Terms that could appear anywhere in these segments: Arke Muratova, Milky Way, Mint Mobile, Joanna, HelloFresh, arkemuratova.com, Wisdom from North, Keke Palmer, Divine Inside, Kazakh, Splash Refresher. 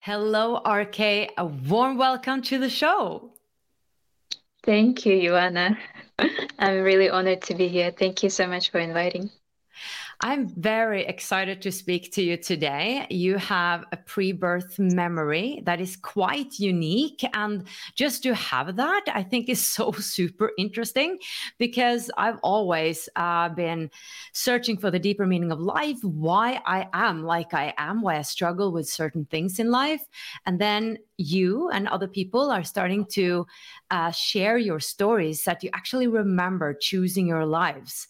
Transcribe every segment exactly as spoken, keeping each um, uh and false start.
Hello, Arke. A warm welcome to the show. Thank you, Joanna. I'm really honored to be here. Thank you so much for inviting. I'm very excited to speak to you today. You have a pre-birth memory that is quite unique. And just to have that, I think is so super interesting, because I've always uh, been searching for the deeper meaning of life, why I am like I am, why I struggle with certain things in life. And then you and other people are starting to uh, share your stories that you actually remember choosing your lives,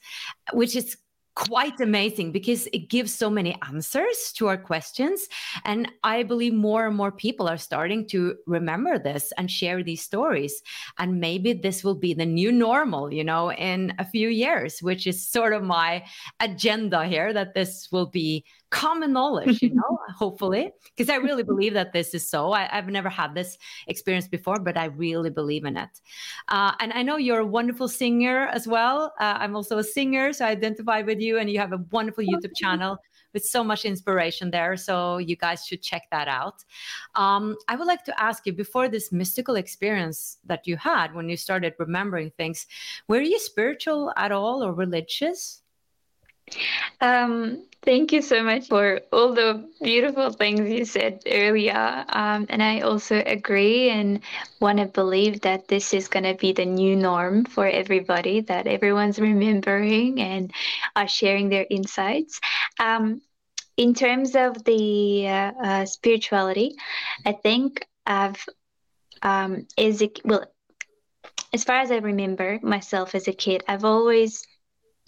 which is quite amazing, because it gives so many answers to our questions. And I believe more and more people are starting to remember this and share these stories. And maybe this will be the new normal, you know, in a few years, which is sort of my agenda here, that this will be common knowledge, you know, hopefully, because I really believe that this is so. I, I've never had this experience before, but I really believe in it. Uh, and I know you're a wonderful singer as well. Uh, I'm also a singer, so I identify with you, and you have a wonderful YouTube channel with so much inspiration there. So you guys should check that out. Um, I would like to ask you, before this mystical experience that you had when you started remembering things, were you spiritual at all or religious? Um, thank you so much for all the beautiful things you said earlier. Um, and I also agree and want to believe that this is going to be the new norm for everybody, that everyone's remembering and are sharing their insights. Um, in terms of the uh, uh, spirituality, I think I've, um, as a, well, as far as I remember myself as a kid, I've always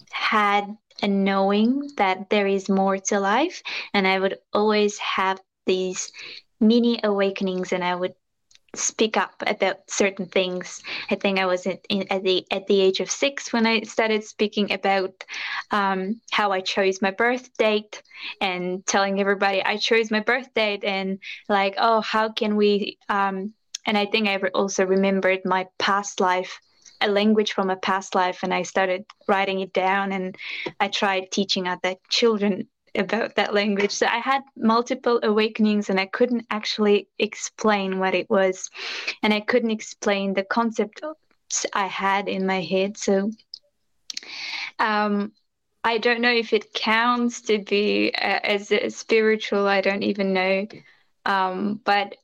had and knowing that there is more to life. And I would always have these mini awakenings, and I would speak up about certain things. I think I was at, at the at the age of six when I started speaking about um, how I chose my birth date and telling everybody I chose my birth date, and like, oh, how can we? Um, and I think I also remembered my past life, a language from a past life, and I started writing it down, and I tried teaching other children about that language. So I had multiple awakenings, and I couldn't actually explain what it was, and I couldn't explain the concept I had in my head. So um, I don't know if it counts to be uh, as a spiritual, I don't even know, um, but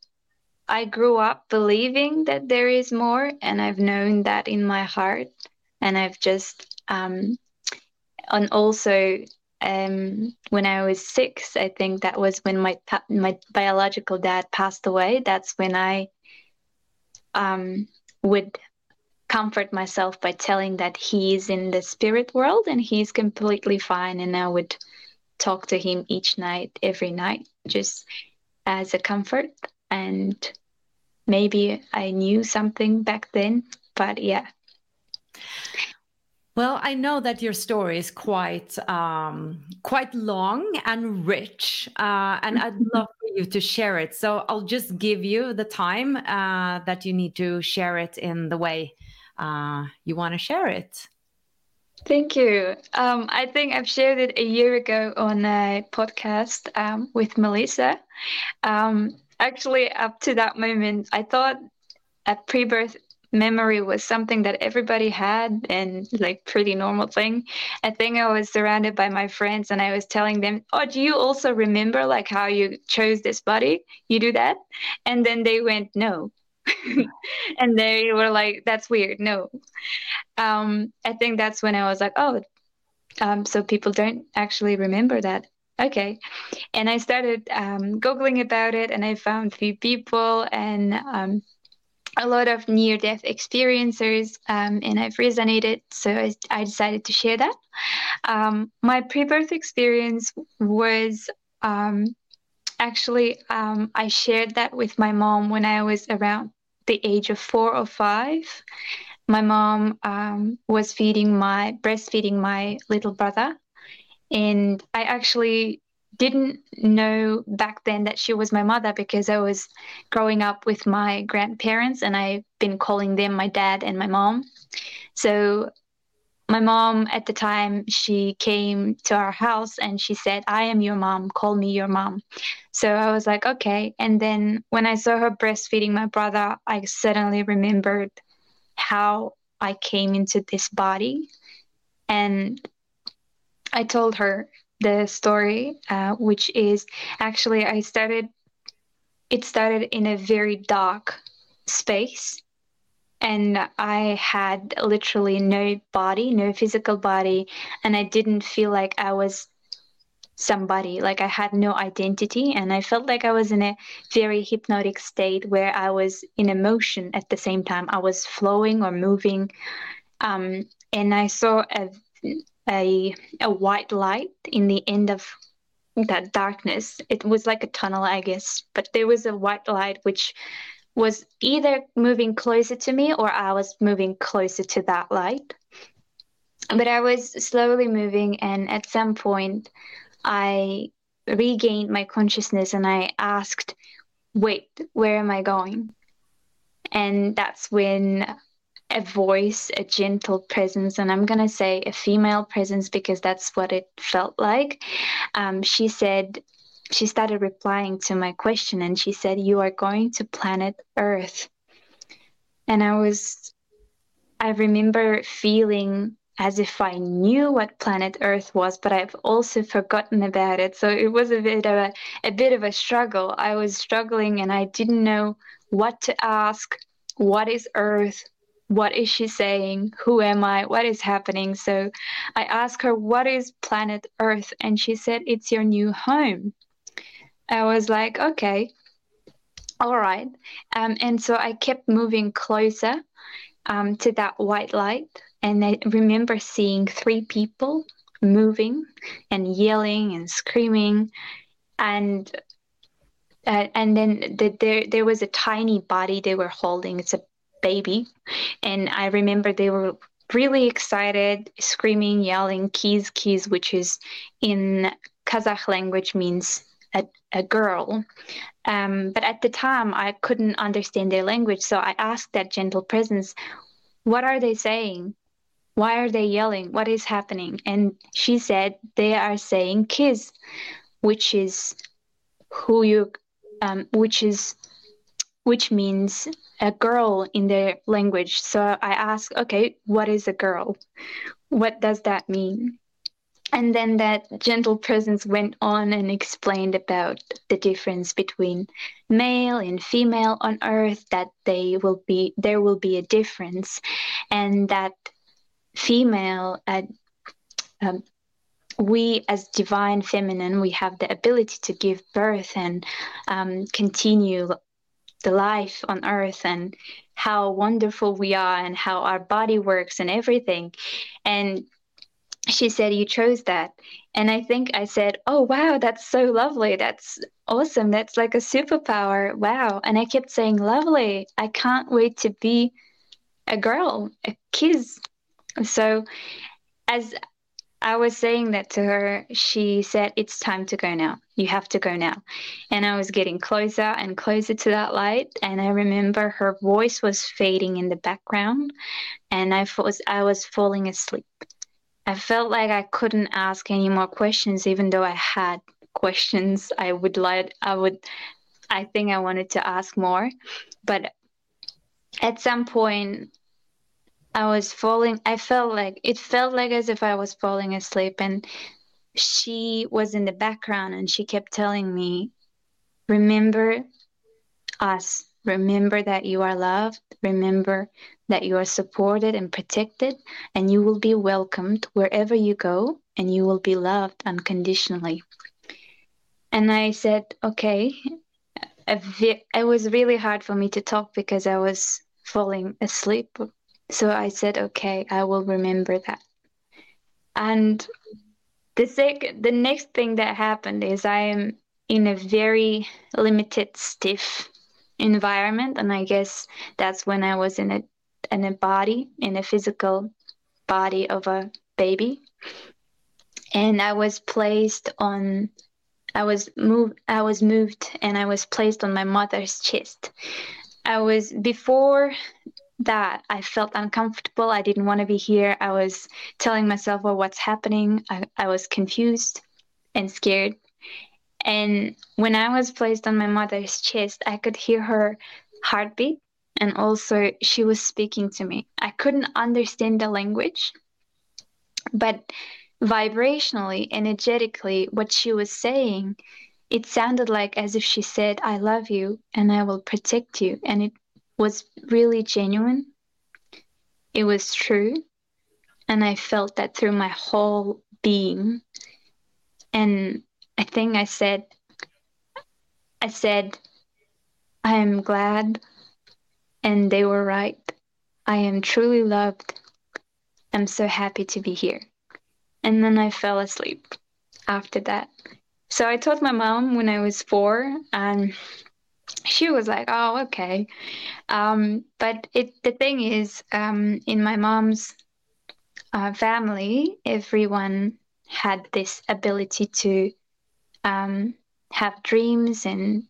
I grew up believing that there is more, and I've known that in my heart, and I've just, um, and also um, when I was six, I think that was when my my biological dad passed away. That's when I um, would comfort myself by telling that he is in the spirit world and he's completely fine, and I would talk to him each night, every night, just as a comfort. And maybe I knew something back then, but yeah. Well, I know that your story is quite um, quite long and rich, uh, and I'd love for you to share it. So I'll just give you the time uh, that you need to share it in the way uh, you want to share it. Thank you. Um, I think I've shared it a year ago on a podcast um, with Melissa. Um, actually, up to that moment, I thought a pre-birth memory was something that everybody had and like pretty normal thing. I think I was surrounded by my friends and I was telling them, oh, do you also remember like how you chose this body? You do that? And then they went, no. And they were like, that's weird. No. Um, I think that's when I was like, oh, um, so people don't actually remember that. Okay. And I started um, Googling about it and I found a few people and um, a lot of near-death experiences, um, and I've resonated, so I, I decided to share that. Um, my pre-birth experience was um, actually, um, I shared that with my mom when I was around the age of four or five. My mom um, was feeding my, breastfeeding my little brother, and I actually didn't know back then that she was my mother because I was growing up with my grandparents and I've been calling them my dad and my mom. So my mom at the time, she came to our house and she said, I am your mom, call me your mom. So I was like, okay. And then when I saw her breastfeeding my brother, I suddenly remembered how I came into this body. And I told her the story, uh, which is actually I started, it started in a very dark space and I had literally no body, no physical body. And I didn't feel like I was somebody, like I had no identity. And I felt like I was in a very hypnotic state where I was in emotion at the same time. I was flowing or moving. Um, and I saw a a a white light in the end of that darkness. It was like a tunnel, I guess, but there was a white light which was either moving closer to me or I was moving closer to that light. But I was slowly moving, and at some point I regained my consciousness and I asked, wait, where am I going? And that's when a voice, a gentle presence, and I'm going to say a female presence because that's what it felt like. Um, she said, she started replying to my question and she said, you are going to planet Earth. And I was, I remember feeling as if I knew what planet Earth was, but I've also forgotten about it. So it was a bit of a, a bit of a struggle. I was struggling and I didn't know what to ask. What is Earth? What is she saying? Who am I? What is happening? So I asked her, what is planet Earth? And she said, it's your new home. I was like, okay, all right. Um, and so I kept moving closer um, to that white light. And I remember seeing three people moving and yelling and screaming. And uh, and then the, there there was a tiny body they were holding. It's a baby. And I remember they were really excited, screaming, yelling, "Kiz, kiz," which is in Kazakh language means a, a girl. Um, but at the time, I couldn't understand their language. So I asked that gentle presence, what are they saying? Why are they yelling? What is happening? And she said, they are saying "kiz," which is who you, um, which is, which means a girl in their language. So I asked, okay, what is a girl? What does that mean? And then that gentle presence went on and explained about the difference between male and female on Earth, that they will be, there will be a difference, and that female, uh, um, we as divine feminine, we have the ability to give birth and um, continue the life on Earth, and how wonderful we are and how our body works and everything. And she said, you chose that. And I think I said, oh, wow, that's so lovely. That's awesome. That's like a superpower. Wow. And I kept saying, lovely. I can't wait to be a girl, a kiz. So as I was saying that to her, she said, it's time to go now. You have to go now. And I was getting closer and closer to that light. And I remember her voice was fading in the background, and I was, I was falling asleep. I felt like I couldn't ask any more questions, even though I had questions. I would like, I would, I think I wanted to ask more, but at some point, I was falling, I felt like, it felt like as if I was falling asleep, and she was in the background and she kept telling me, remember us, remember that you are loved, remember that you are supported and protected, and you will be welcomed wherever you go, and you will be loved unconditionally. And I said, okay. It was really hard for me to talk because I was falling asleep. So I said, okay, I will remember that. And the sec- the next thing that happened is I am in a very limited, stiff environment. And I guess that's when I was in a, in a body, in a physical body of a baby. And I was placed on, I was moved, I was moved and I was placed on my mother's chest. I was, before that, I felt uncomfortable. I didn't want to be here. I was telling myself, well, what's happening? I, I was confused and scared. And when I was placed on my mother's chest, I could hear her heartbeat. And also she was speaking to me. I couldn't understand the language, but vibrationally, energetically, what she was saying, it sounded like as if she said, I love you and I will protect you. And it was really genuine. It was true. And I felt that through my whole being. And I think I said, I said, I am glad. And they were right. I am truly loved. I'm so happy to be here. And then I fell asleep after that. So I told my mom when I was four, and she was like, oh, okay. Um, but it, the thing is, um, in my mom's uh, family, everyone had this ability to um, have dreams and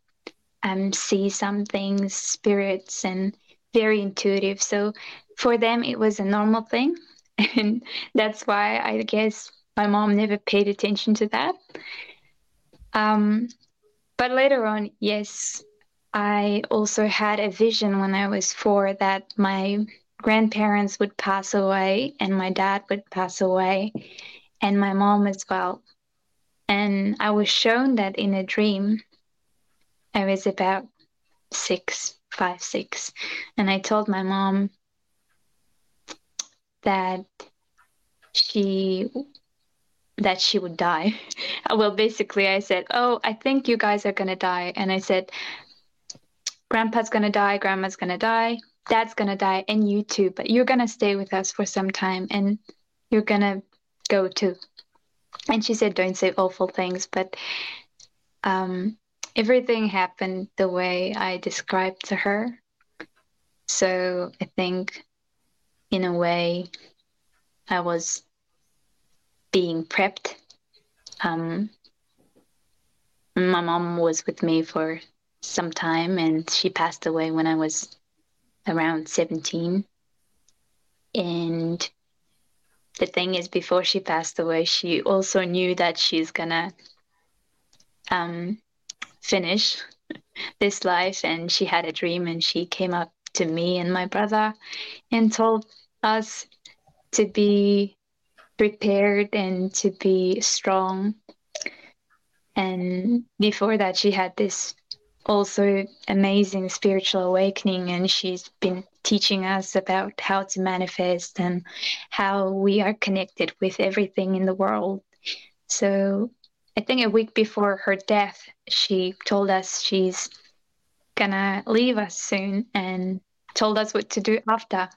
um, see some things, spirits, and very intuitive. So for them, it was a normal thing. And that's why I guess my mom never paid attention to that. Um, but later on, yes, I also had a vision when I was four that my grandparents would pass away and my dad would pass away and my mom as well. And I was shown that in a dream. I was about six, five, six. And I told my mom that she that she would die. Well, basically I said, oh, I think you guys are gonna die. And I said, grandpa's gonna die, grandma's gonna die, dad's gonna die, and you too, but you're gonna stay with us for some time and you're gonna go too. And she said, don't say awful things, but um, everything happened the way I described to her. So I think in a way, I was being prepped. Um, my mom was with me for some time, and she passed away when I was around seventeen. And the thing is, before she passed away, she also knew that she's gonna um, finish this life, and she had a dream, and she came up to me and my brother and told us to be prepared and to be strong. And before that, she had this also amazing spiritual awakening, and she's been teaching us about how to manifest and how we are connected with everything in the world. So I think a week before her death, she told us she's gonna leave us soon and told us what to do after.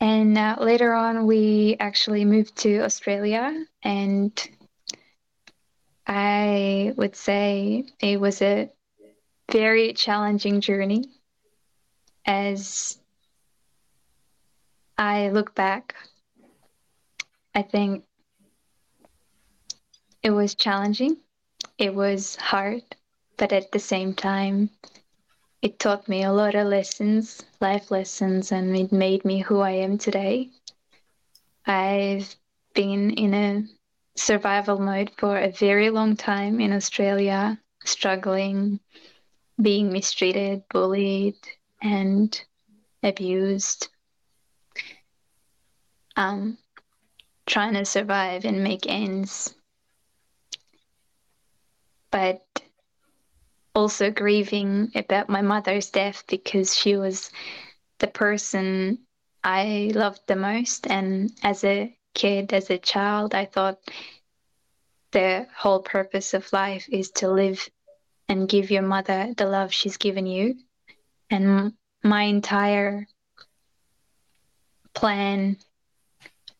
And uh, later on, we actually moved to Australia, and I would say it was a very challenging journey. As I look back, I think it was challenging. It was hard, but at the same time, it taught me a lot of lessons, life lessons, and it made me who I am today. I've been in a survival mode for a very long time in Australia, struggling, being mistreated, bullied, and abused. Um, trying to survive and make ends. But also grieving about my mother's death, because she was the person I loved the most. And as a kid, as a child, I thought the whole purpose of life is to live and give your mother the love she's given you. And my entire plan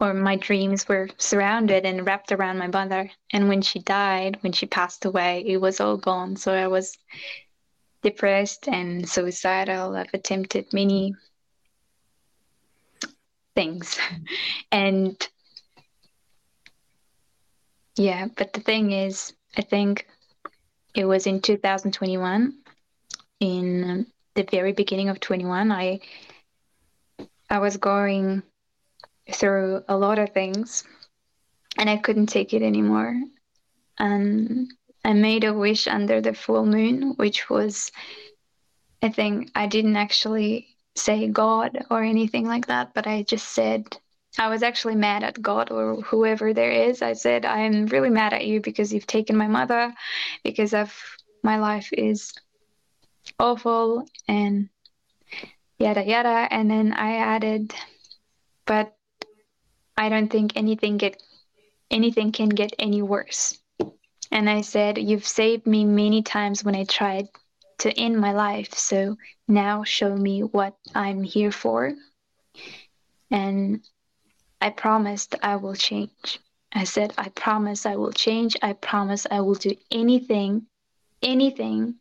or my dreams were surrounded and wrapped around my mother. And when she died, when she passed away, it was all gone. So I was depressed and suicidal. I've attempted many things. And yeah, but the thing is, I think it was in two thousand twenty-one, in the very beginning of twenty-one, I I was going through a lot of things, and I couldn't take it anymore. And I made a wish under the full moon, which was, I think I didn't actually say God or anything like that, but I just said, I was actually mad at God or whoever there is. I said, I'm really mad at you because you've taken my mother, because I've, my life is awful, and yada, yada. And then I added, but I don't think anything get anything can get any worse. And I said, you've saved me many times when I tried to end my life, so now show me what I'm here for. And I promised I will change. I said, I promise I will change. I promise I will do anything, anything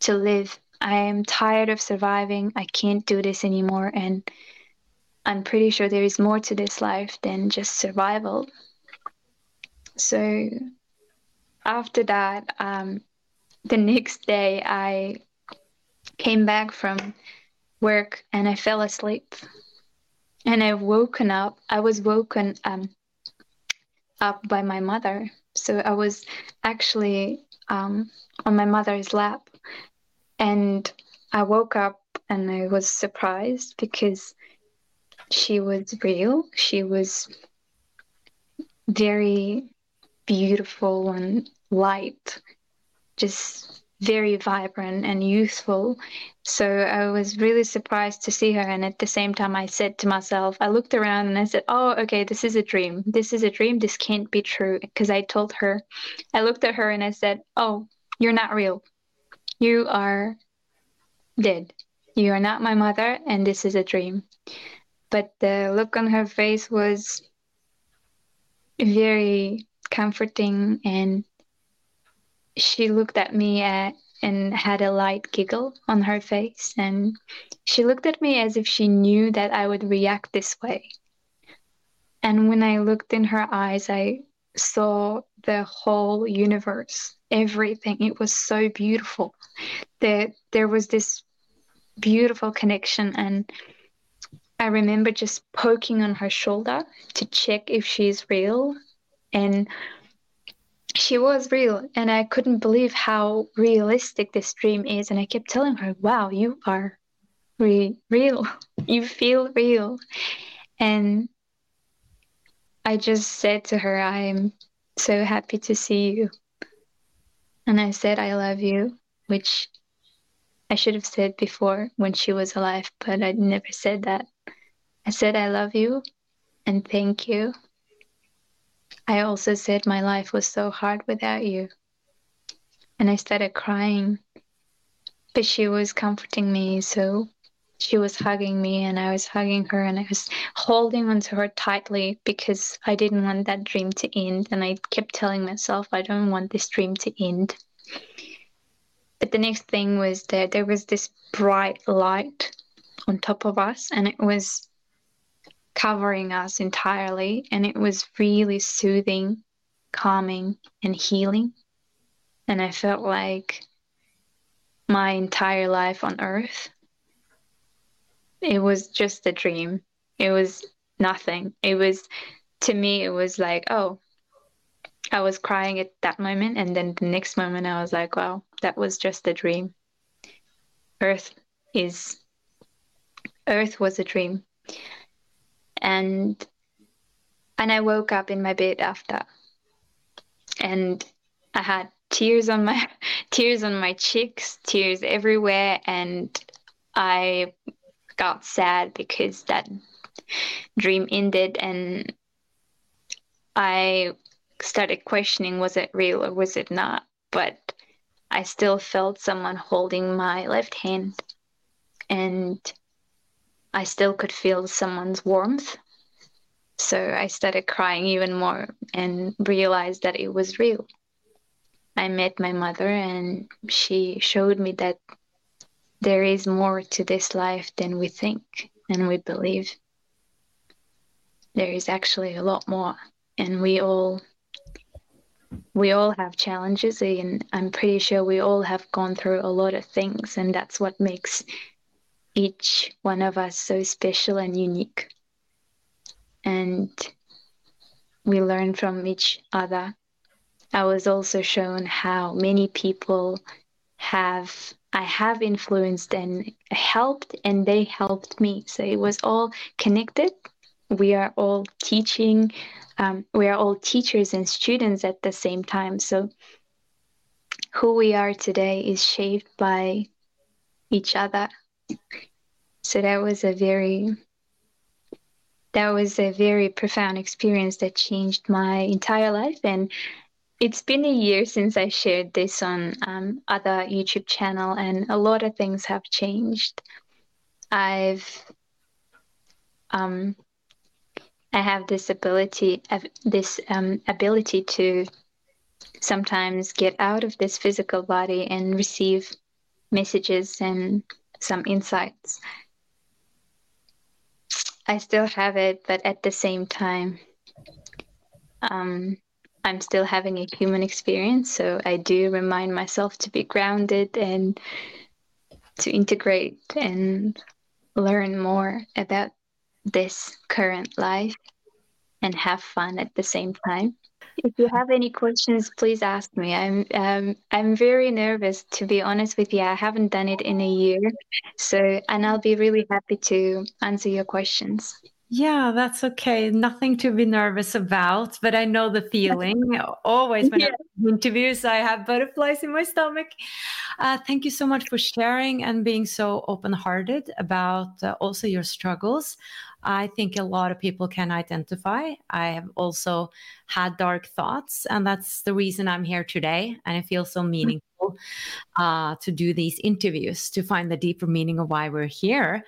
to live. I am tired of surviving. I can't do this anymore. And I'm pretty sure there is more to this life than just survival. So after that, um, the next day I came back from work and I fell asleep. And I woken up. I was woken um, up by my mother. So I was actually um, on my mother's lap. And I woke up and I was surprised because she was real. She was very beautiful and light, just very vibrant and youthful. So I was really surprised to see her. And at the same time, I said to myself, I looked around and I said, oh, okay, this is a dream. This is a dream. This can't be true. Because I told her, I looked at her and I said, oh, you're not real. You are dead. You are not my mother. And this is a dream. But the look on her face was very comforting, and she looked at me at, and had a light giggle on her face, and she looked at me as if she knew that I would react this way. And when I looked in her eyes, I saw the whole universe, everything. It was so beautiful. There, there was this beautiful connection, and I remember just poking on her shoulder to check if she's real. And she was real. And I couldn't believe how realistic this dream is. And I kept telling her, wow, you are re- real. You feel real. And I just said to her, I'm so happy to see you. And I said, I love you, which I should have said before when she was alive, but I never said that. I said, I love you and thank you. I also said my life was so hard without you. And I started crying, but she was comforting me. So she was hugging me and I was hugging her and I was holding onto her tightly because I didn't want that dream to end. And I kept telling myself, I don't want this dream to end. But the next thing was that there was this bright light on top of us and it was covering us entirely, and it was really soothing, calming, and healing. And I felt like my entire life on earth, it was just a dream. It was nothing. It was, to me, it was like, oh, I was crying at that moment. And then the next moment I was like, wow, that was just a dream. Earth is, earth was a dream. And, and I woke up in my bed after, and I had tears on my tears on my cheeks, tears everywhere, and I got sad because that dream ended, and I started questioning, was it real or was it not? But I still felt someone holding my left hand, and I still could feel someone's warmth. So I started crying even more and realized that it was real. I met my mother, and she showed me that there is more to this life than we think and we believe. There is actually a lot more, and we all we all have challenges, and I'm pretty sure we all have gone through a lot of things, and that's what makes each one of us so special and unique. And we learn from each other. I was also shown how many people have, I have influenced and helped, and they helped me. So it was all connected. We are all teaching. Um, we are all teachers and students at the same time. So who we are today is shaped by each other. So that was a very, that was a very profound experience that changed my entire life. And it's been a year since I shared this on um, other YouTube channel, and a lot of things have changed. I've, um, I have this ability, this um, ability to sometimes get out of this physical body and receive messages and some insights. I still have it, but at the same time, um, I'm still having a human experience, so I do remind myself to be grounded and to integrate and learn more about this current life and have fun at the same time. If you have any questions, please ask me. I'm um, I'm very nervous, to be honest with you. I haven't done it in a year, so and I'll be really happy to answer your questions. Yeah, that's okay. Nothing to be nervous about, but I know the feeling. Always when yeah. I do interviews, I have butterflies in my stomach. Uh, thank you so much for sharing and being so open-hearted about uh, also your struggles. I think a lot of people can identify. I have also had dark thoughts, and that's the reason I'm here today. And it feels so meaningful. Uh, to do these interviews, to find the deeper meaning of why we're here.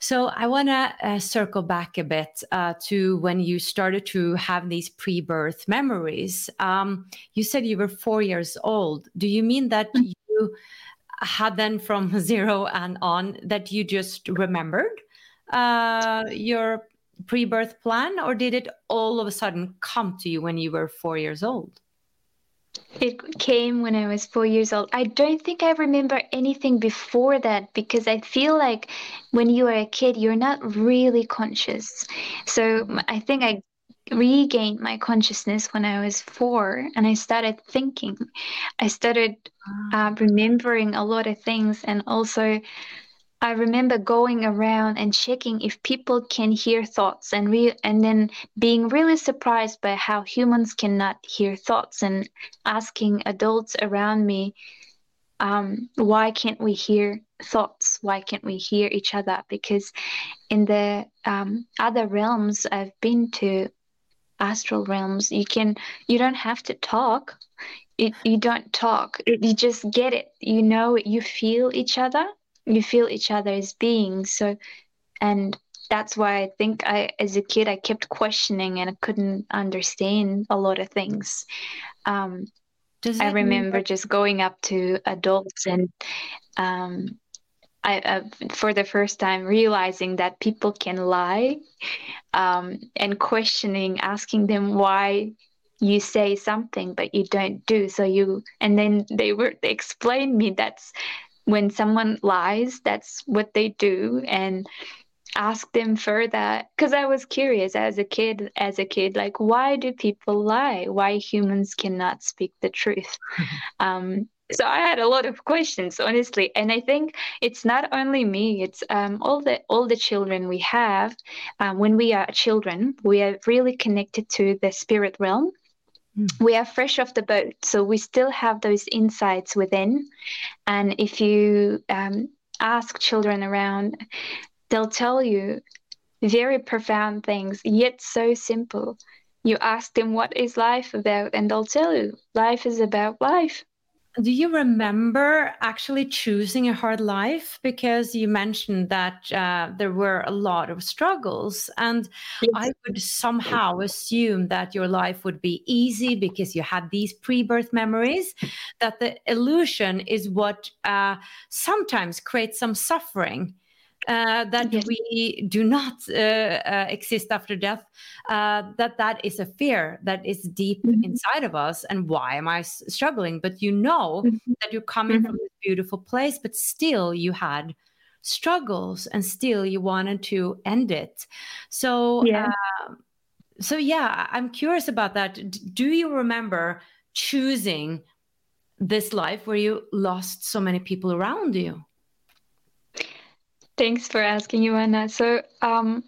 So I want to uh, circle back a bit uh, to when you started to have these pre-birth memories. Um, you said you were four years old. Do you mean that you had then from zero and on that you just remembered uh, your pre-birth plan, or did it all of a sudden come to you when you were four years old? It came when I was four years old. I don't think I remember anything before that, because I feel like when you are a kid, you're not really conscious. So I think I regained my consciousness when I was four, and I started thinking. I started uh, remembering a lot of things, and also I remember going around and checking if people can hear thoughts, and re- and then being really surprised by how humans cannot hear thoughts, and asking adults around me, um, why can't we hear thoughts? Why can't we hear each other? Because in the um, other realms I've been to, astral realms, you can you don't have to talk. It, you don't talk. It, you just get it. You know, you feel each other. You feel each other as beings. So, and that's why I think I, as a kid, I kept questioning and I couldn't understand a lot of things. Um, I remember mean- just going up to adults and um, I, uh, for the first time, realizing that people can lie, um, and questioning, asking them why you say something but you don't do. So you, and then they were they explained me that's when someone lies, that's what they do, and ask them further, because I was curious as a kid. As a kid, like, why do people lie? Why humans cannot speak the truth? um, So I had a lot of questions, honestly. And I think it's not only me, it's um, all the all the children we have. Um, when we are children, we are really connected to the spirit realm. Mm. We are fresh off the boat, so we still have those insights within. And if you um, ask children around, they'll tell you very profound things, yet so simple. You ask them, what is life about? And they'll tell you, life is about life. Do you remember actually choosing a hard life? Because you mentioned that uh, there were a lot of struggles, and yes. I would somehow assume that your life would be easy because you had these pre-birth memories, that the illusion is what uh, sometimes creates some suffering. Uh, that yes. we do not uh, uh, exist after death, uh, that that is a fear that is deep mm-hmm. inside of us. And why am I s- struggling? But you know mm-hmm. that you're coming mm-hmm. from this beautiful place, but still you had struggles and still you wanted to end it. So, yeah. Uh, so yeah, I'm curious about that. D- do you remember choosing this life where you lost so many people around you? Thanks for asking, Joanna. So um,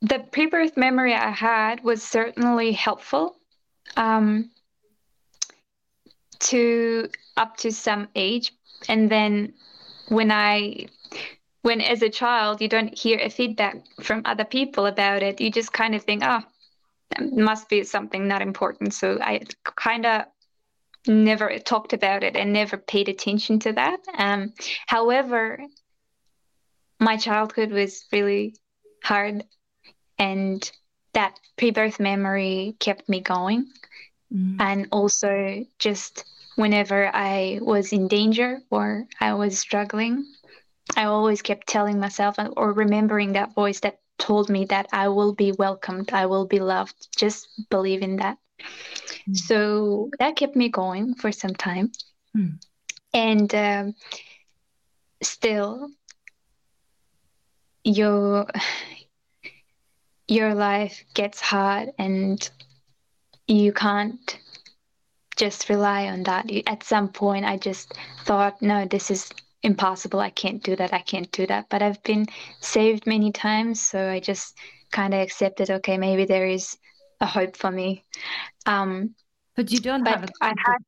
the pre-birth memory I had was certainly helpful um, to up to some age. And then when I, when as a child, you don't hear a feedback from other people about it, you just kind of think, oh, it must be something not important. So I kind of never talked about it and never paid attention to that. Um, however, my childhood was really hard, and that pre-birth memory kept me going. Mm. And also just whenever I was in danger or I was struggling, I always kept telling myself or remembering that voice that told me that I will be welcomed, I will be loved. Just believe in that. Mm. So that kept me going for some time. Mm. And um, still... your your life gets hard, and you can't just rely on that. At some point, I just thought, no, this is impossible. I can't do that. I can't do that. But I've been saved many times, so I just kind of accepted, okay, maybe there is a hope for me. Um, but you don't but have a I had,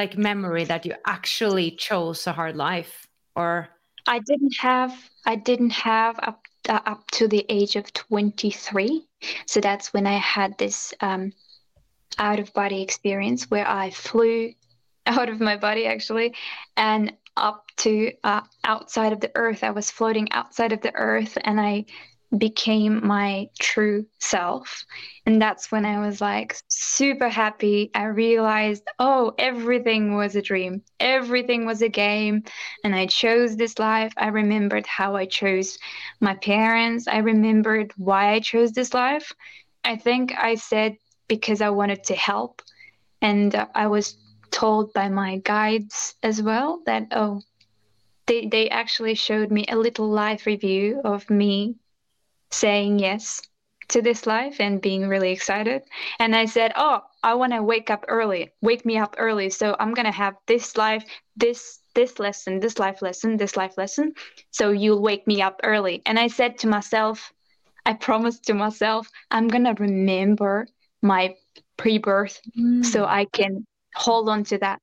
like memory that you actually chose a hard life, or... I didn't have I didn't have up uh, up to the age of twenty-three, so that's when I had this um, out of body experience where I flew out of my body actually, and up to uh, outside of the earth. I was floating outside of the earth, and I became my true self, and that's when I was like super happy. I realized, oh, everything was a dream, everything was a game, and I chose this life. I remembered how I chose my parents. I remembered why I chose this life. I think I said because I wanted to help, and I was told by my guides as well that oh they they actually showed me a little life review of me saying yes to this life and being really excited. And I said, oh, I want to wake up early, wake me up early. So I'm going to have this life, this, this lesson, this life lesson, this life lesson. So you'll wake me up early. And I said to myself, I promised to myself, I'm going to remember my pre-birth mm. so I can hold on to that.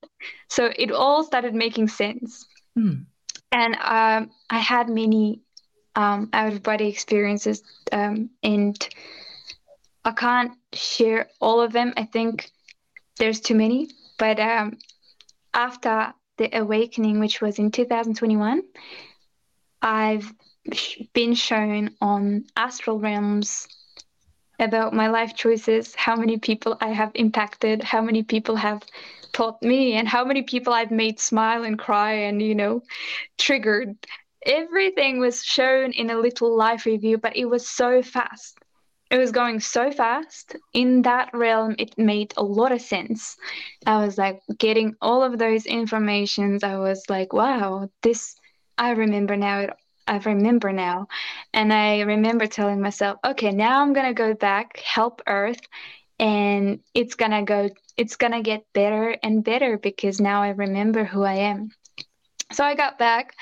So it all started making sense. Mm. And um, I had many Um, out-of-body experiences, um, and I can't share all of them. I think there's too many. But um, after the awakening, which was in two thousand twenty-one, I've been shown on astral realms about my life choices, how many people I have impacted, how many people have taught me, and how many people I've made smile and cry and, you know, triggered everything was shown in a little live review, but it was so fast. It was going so fast. In that realm, it made a lot of sense. I was like getting all of those informations. I was like, wow, this, I remember now. It, I remember now. And I remember telling myself, okay, now I'm going to go back, help Earth, and it's going to go, it's going to get better and better because now I remember who I am. So I got back,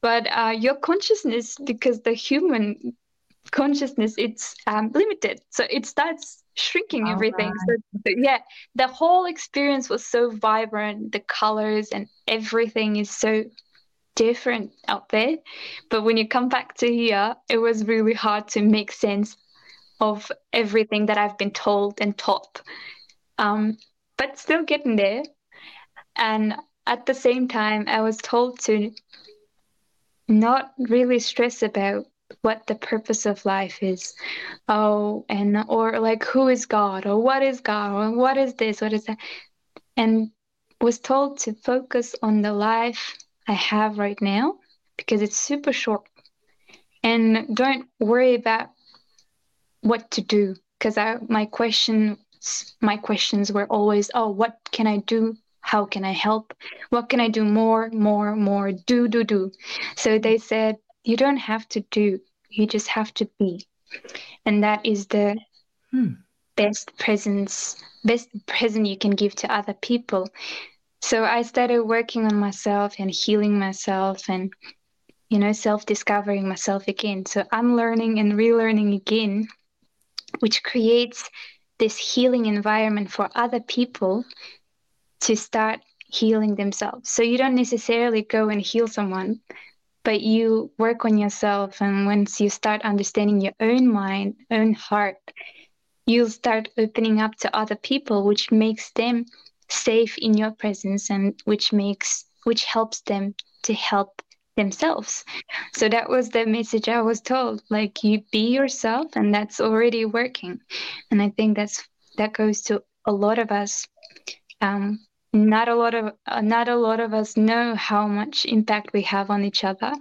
but uh, your consciousness, because the human consciousness, it's um, limited. So it starts shrinking everything. Right. So, yeah, the whole experience was so vibrant, the colors and everything is so different out there. But when you come back to here, it was really hard to make sense of everything that I've been told and taught, um, but still getting there. And at the same time, I was told to not really stress about what the purpose of life is, oh, and or like who is God, or what is God, or what is this, what is that, and was told to focus on the life I have right now because it's super short, and don't worry about what to do, because I my questions my questions were always, oh, what can I do? How can I help? What can I do more, more, more, do, do, do? So they said, you don't have to do, you just have to be. And that is the hmm. best presence, best present you can give to other people. So I started working on myself and healing myself and, you know, self-discovering myself again. So I'm learning and relearning again, which creates this healing environment for other people to start healing themselves. So you don't necessarily go and heal someone, but you work on yourself. And once you start understanding your own mind, own heart, you'll start opening up to other people, which makes them safe in your presence and which makes, which helps them to help themselves. So that was the message I was told, like you be yourself, and that's already working. And I think that's, that goes to a lot of us. Um, not a lot of uh, not a lot of us know how much impact we have on each other.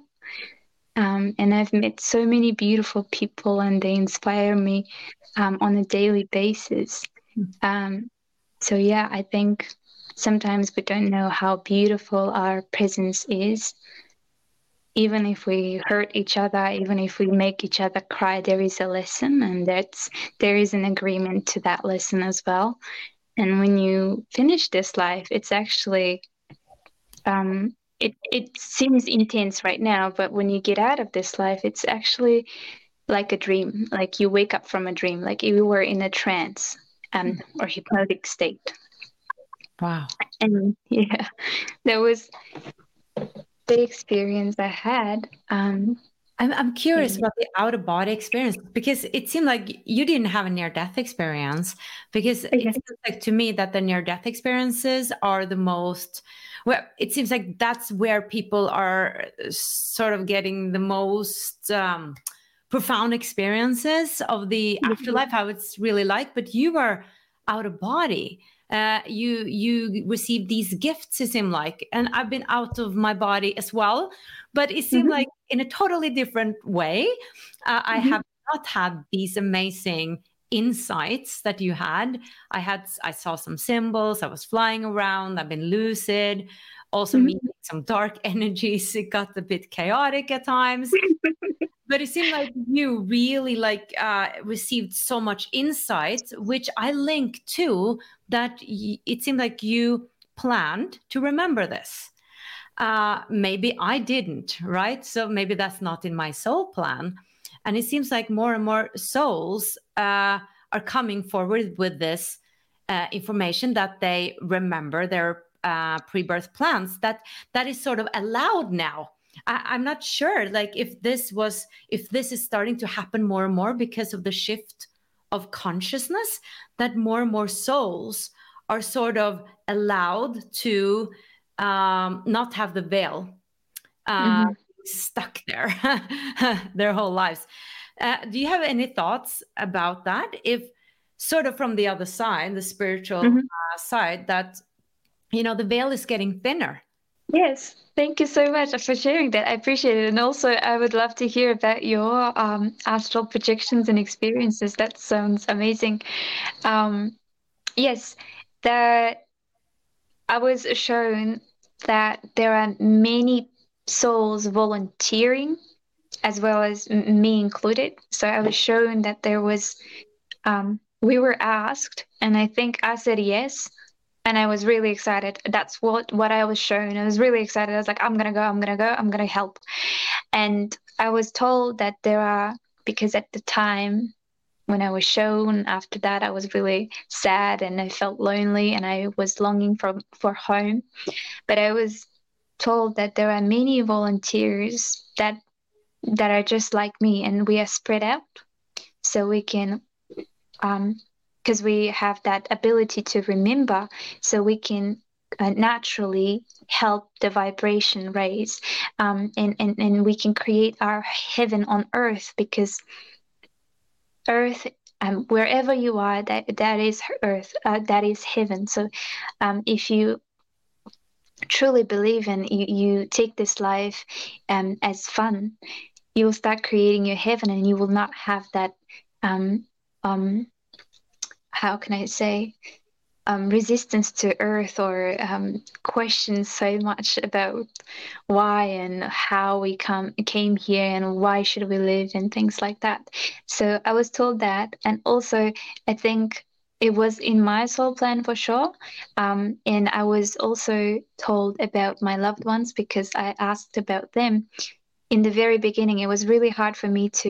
Um, and I've met so many beautiful people, and they inspire me um, on a daily basis. Um, so yeah, I think sometimes we don't know how beautiful our presence is. Even if we hurt each other, even if we make each other cry, there is a lesson, and that's there is an agreement to that lesson as well. And when you finish this life, it's actually, um, it it seems intense right now, but when you get out of this life, it's actually like a dream. Like you wake up from a dream, like you were in a trance um, or hypnotic state. Wow. And yeah, that was the experience I had. Um, I'm I'm curious about the out of body experience, because it seemed like you didn't have a near death experience, because it seems like to me that the near death experiences are the most, well, it seems like that's where people are sort of getting the most um, profound experiences of the afterlife. I would really like, but you were out of body. Uh, you you received these gifts, it seemed like, and I've been out of my body as well, but it seemed mm-hmm. like in a totally different way. Uh, mm-hmm. I have not had these amazing insights that you had. I had I saw some symbols. I was flying around. I've been lucid. Also mm-hmm. meeting some dark energies. It got a bit chaotic at times. But it seemed like you really like uh, received so much insight, which I link to that. Y- it seemed like you planned to remember this. Uh, maybe I didn't, right? So maybe that's not in my soul plan. And it seems like more and more souls uh, are coming forward with this uh, information that they remember their uh, pre-birth plans. That that is sort of allowed now. I, I'm not sure, like if this was, if this is starting to happen more and more because of the shift of consciousness, that more and more souls are sort of allowed to um, not have the veil uh, mm-hmm. stuck there their whole lives. Uh, do you have any thoughts about that? If sort of from the other side, the spiritual mm-hmm. uh, side, that, you know, the veil is getting thinner. Yes, thank you so much for sharing that. I appreciate it. And also, I would love to hear about your um, astral projections and experiences. That sounds amazing. Um, yes, the, I was shown that there are many souls volunteering, as well as m- me included. So I was shown that there was, um, we were asked, and I think I said yes. And I was really excited. That's what, what I was shown. I was really excited. I was like, I'm going to go, I'm going to go, I'm going to help. And I was told that there are, because at the time when I was shown, after that, I was really sad and I felt lonely and I was longing for, for home. But I was told that there are many volunteers that that are just like me, and we are spread out. So we can... Um, because we have that ability to remember, so we can uh, naturally help the vibration raise, um, and, and, and we can create our heaven on earth, because earth, um, wherever you are, that that is earth, uh, that is heaven. So um, if you truly believe in, you, you take this life um, as fun, you will start creating your heaven, and you will not have that... Um, um, how can I say, um, resistance to earth, or um, questions so much about why and how we come came here and why should we live and things like that. So I was told that. And also, I think it was in my soul plan for sure. Um, and I was also told about my loved ones, because I asked about them. In the very beginning, it was really hard for me to...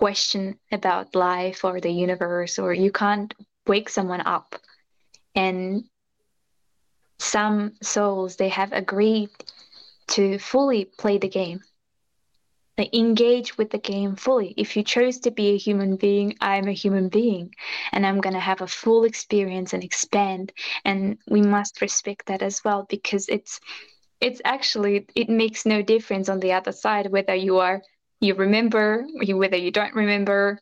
question about life or the universe, or you can't wake someone up. And some souls, they have agreed to fully play the game. They engage with the game fully. If you chose to be a human being, I'm a human being, and I'm going to have a full experience and expand. And we must respect that as well, because it's it's actually, it makes no difference on the other side, whether you are, you remember, whether you don't remember.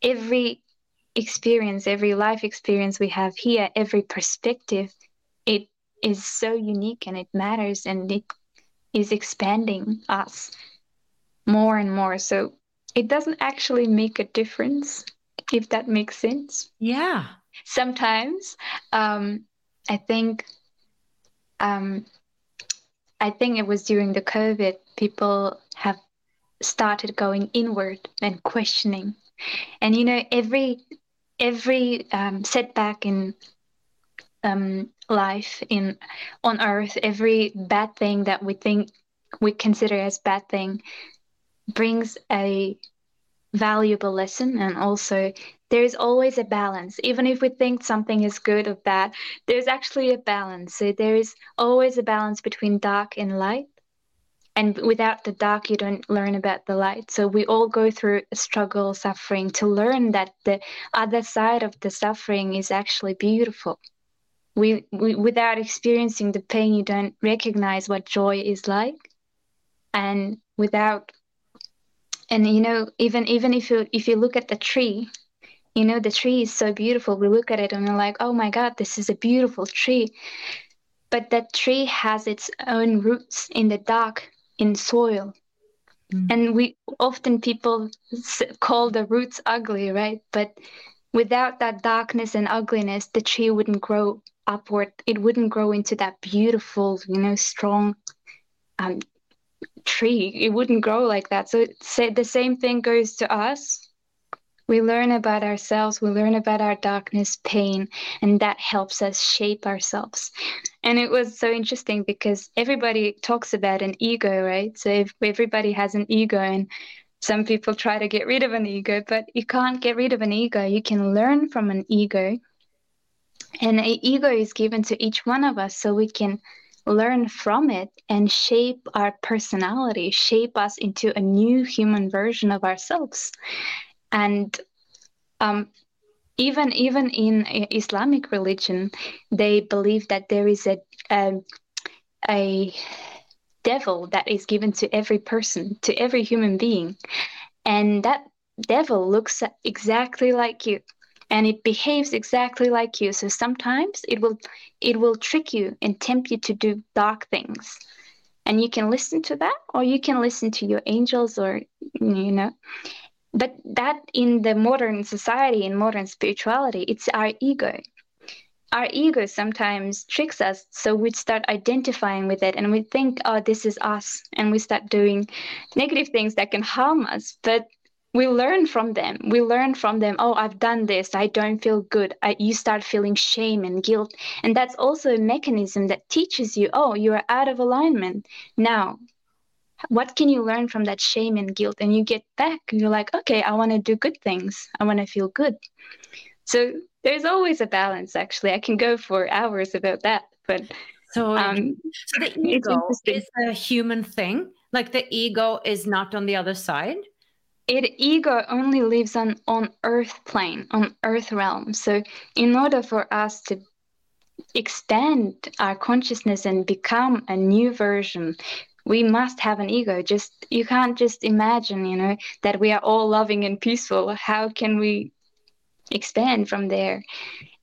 Every experience, every life experience we have here, every perspective, it is so unique, and it matters, and it is expanding us more and more. So it doesn't actually make a difference, if that makes sense. Yeah. Sometimes um, I think um, I think it was during the COVID, people have started going inward and questioning. And, you know, every every um, setback in um, life in on earth, every bad thing that we think we consider as bad thing, brings a valuable lesson. And also, there is always a balance. Even if we think something is good or bad, there's actually a balance. So there is always a balance between dark and light, and without the dark, you don't learn about the light. So we all go through struggle, suffering, to learn that the other side of the suffering is actually beautiful. We, we without experiencing the pain, you don't recognize what joy is like, and without And, you know, even even if you if you look at the tree, you know, the tree is so beautiful. We look at it and we're like, oh, my God, this is a beautiful tree. But that tree has its own roots in the dark, in soil. Mm. And we often people call the roots ugly, right? But without that darkness and ugliness, the tree wouldn't grow upward. It wouldn't grow into that beautiful, you know, strong um, tree. It wouldn't grow like that. So say, the same thing goes to us. We learn about ourselves, we learn about our darkness, pain, and that helps us shape ourselves. And it was so interesting because everybody talks about an ego, right? So if everybody has an ego, and some people try to get rid of an ego, but you can't get rid of an ego. You can learn from an ego. And an ego is given to each one of us so we can learn from it and shape our personality, shape us into a new human version of ourselves. And um, even even in Islamic religion, they believe that there is a, a a devil that is given to every person, to every human being. And that devil looks exactly like you, and it behaves exactly like you. So sometimes it will it will trick you and tempt you to do dark things. And you can listen to that, or you can listen to your angels, or, you know. But that in the modern society, in modern spirituality, it's our ego. Our ego sometimes tricks us, so we start identifying with it, and we think, oh, this is us, and we start doing negative things that can harm us. But we learn from them. We learn from them, oh, I've done this, I don't feel good. I, you start feeling shame and guilt, and that's also a mechanism that teaches you, oh, you are out of alignment now. What can you learn from that shame and guilt? And you get back and you're like, okay, I want to do good things. I want to feel good. So there's always a balance, actually. I can go for hours about that. But so, um, so the ego is a human thing? Like the ego is not on the other side? It ego only lives on, on earth plane, on earth realm. So in order for us to expand our consciousness and become a new version, we must have an ego. Just you can't just imagine, you know, that we are all loving and peaceful. How can we expand from there?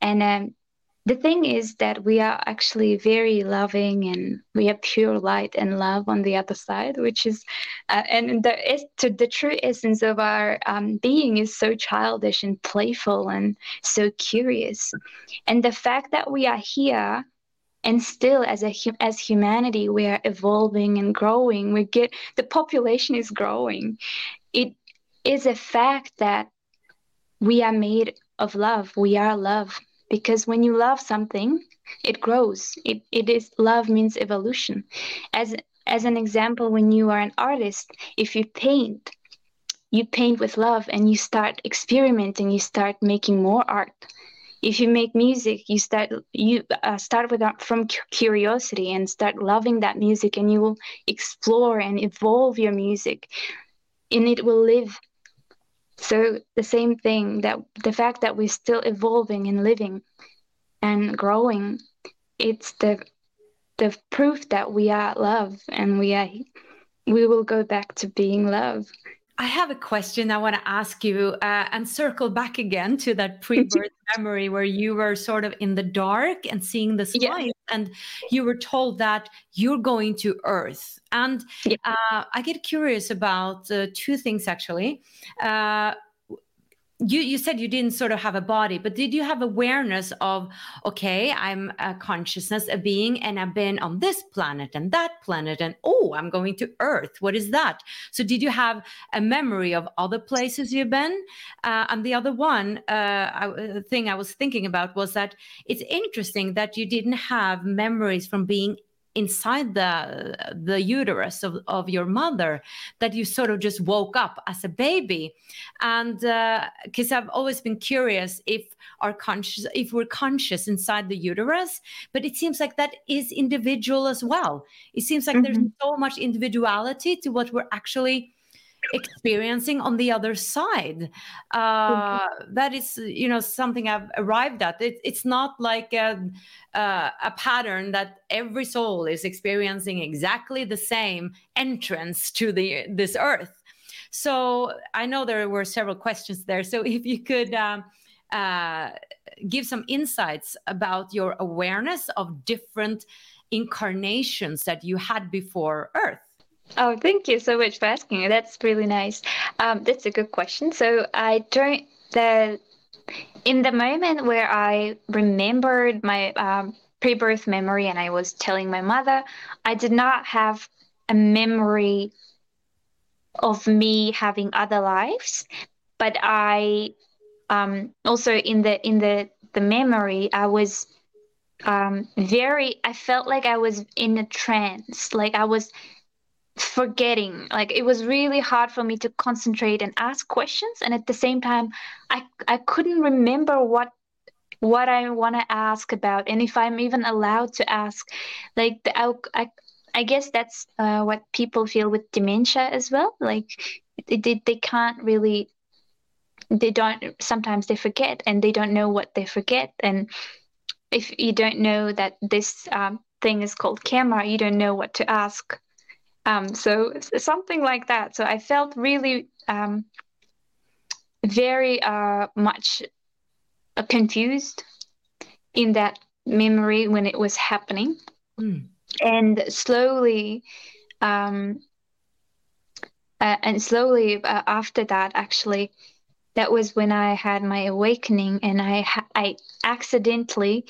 And um, the thing is that we are actually very loving, and we are pure light and love on the other side, which is, uh, and the to the true essence of our um, being is so childish and playful and so curious. And the fact that we are here. And still, as a as humanity, we are evolving and growing. We get the population is growing. It is a fact that we are made of love. We are love, because when you love something, it grows. It it is love means evolution. As as an example, when you are an artist, if you paint, you paint with love, and you start experimenting. You start making more art. If you make music, you start you uh, start with from curiosity and start loving that music, and you will explore and evolve your music, and it will live. So the same thing, that the fact that we're still evolving and living and growing, it's the the proof that we are love, and we are we will go back to being love. I have a question I want to ask you uh, and circle back again to that pre-birth memory where you were sort of in the dark and seeing this yeah. light, and you were told that you're going to Earth. And yeah. uh, I get curious about uh, two things, actually. Uh, You you said you didn't sort of have a body, but did you have awareness of, okay, I'm a consciousness, a being, and I've been on this planet and that planet, and oh, I'm going to Earth. What is that? So did you have a memory of other places you've been? Uh, and the other one uh, I, thing I was thinking about was that it's interesting that you didn't have memories from being inside the the uterus of, of your mother, that you sort of just woke up as a baby. And because uh, I've always been curious if our conscious if we're conscious inside the uterus, but it seems like that is individual as well. It seems like mm-hmm. there's so much individuality to what we're actually experiencing on the other side. Uh, mm-hmm. That is, you know, something I've arrived at. It, it's not like a, uh, a pattern that every soul is experiencing exactly the same entrance to the this earth. So I know there were several questions there. So if you could um, uh, give some insights about your awareness of different incarnations that you had before Earth. Oh, thank you so much for asking. That's really nice. Um, that's a good question. So I don't, the, in the moment where I remembered my um, pre-birth memory and I was telling my mother, I did not have a memory of me having other lives, but I um, also in the in the, the memory, I was um, very, I felt like I was in a trance, like I was forgetting, like it was really hard for me to concentrate and ask questions, and at the same time I I couldn't remember what what I want to ask about, and if I'm even allowed to ask. Like the, I, I, I guess that's uh, what people feel with dementia as well, like they, they can't really they don't sometimes they forget and they don't know what they forget. And if you don't know that this um, thing is called camera, you don't know what to ask. Um, so something like that. So I felt really um, very uh, much confused in that memory when it was happening. Mm. And slowly, um, uh, and slowly uh, after that, actually, that was when I had my awakening, and I ha- I accidentally,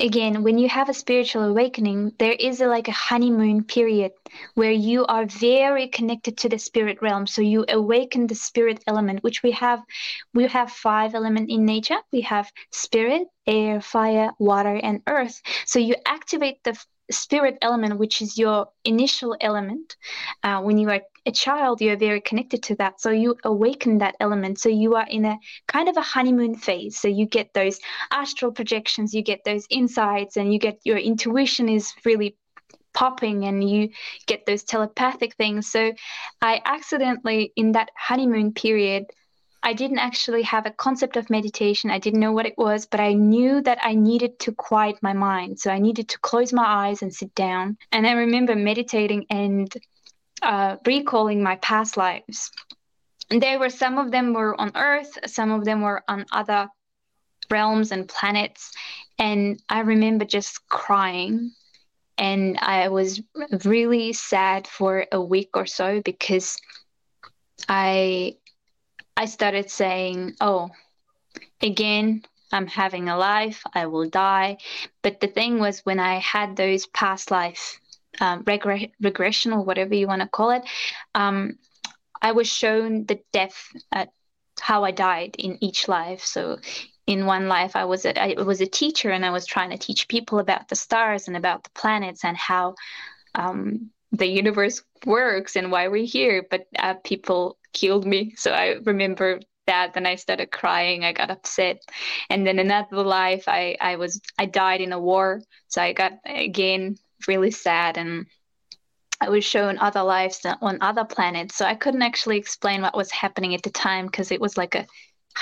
again, when you have a spiritual awakening, there is a, like a honeymoon period where you are very connected to the spirit realm. So you awaken the spirit element, which we have. We have five elements in nature. We have spirit, air, fire, water, and earth. So you activate the spirit element, which is your initial element. Uh, when you are a child, you are very connected to that. So you awaken that element. So you are in a kind of a honeymoon phase. So you get those astral projections, you get those insights, and you get your intuition is really popping, and you get those telepathic things. So I accidentally, in that honeymoon period, I didn't actually have a concept of meditation. I didn't know what it was, but I knew that I needed to quiet my mind. So I needed to close my eyes and sit down. And I remember meditating and Uh, recalling my past lives. And there were, some of them were on Earth, some of them were on other realms and planets. And I remember just crying. And I was really sad for a week or so, because I I started saying, oh, again, I'm having a life, I will die. But the thing was, when I had those past life Um, regre- regression or whatever you want to call it, um, I was shown the death, uh, how I died in each life. So in one life, I was, a, I was a teacher, and I was trying to teach people about the stars and about the planets and how um, the universe works and why we're here. But uh, people killed me. So I remember that, then I started crying, I got upset. And then another life, I, I was I died in a war. So I got, again, really sad, and I was shown other lives on other planets. So I couldn't actually explain what was happening at the time, because it was like a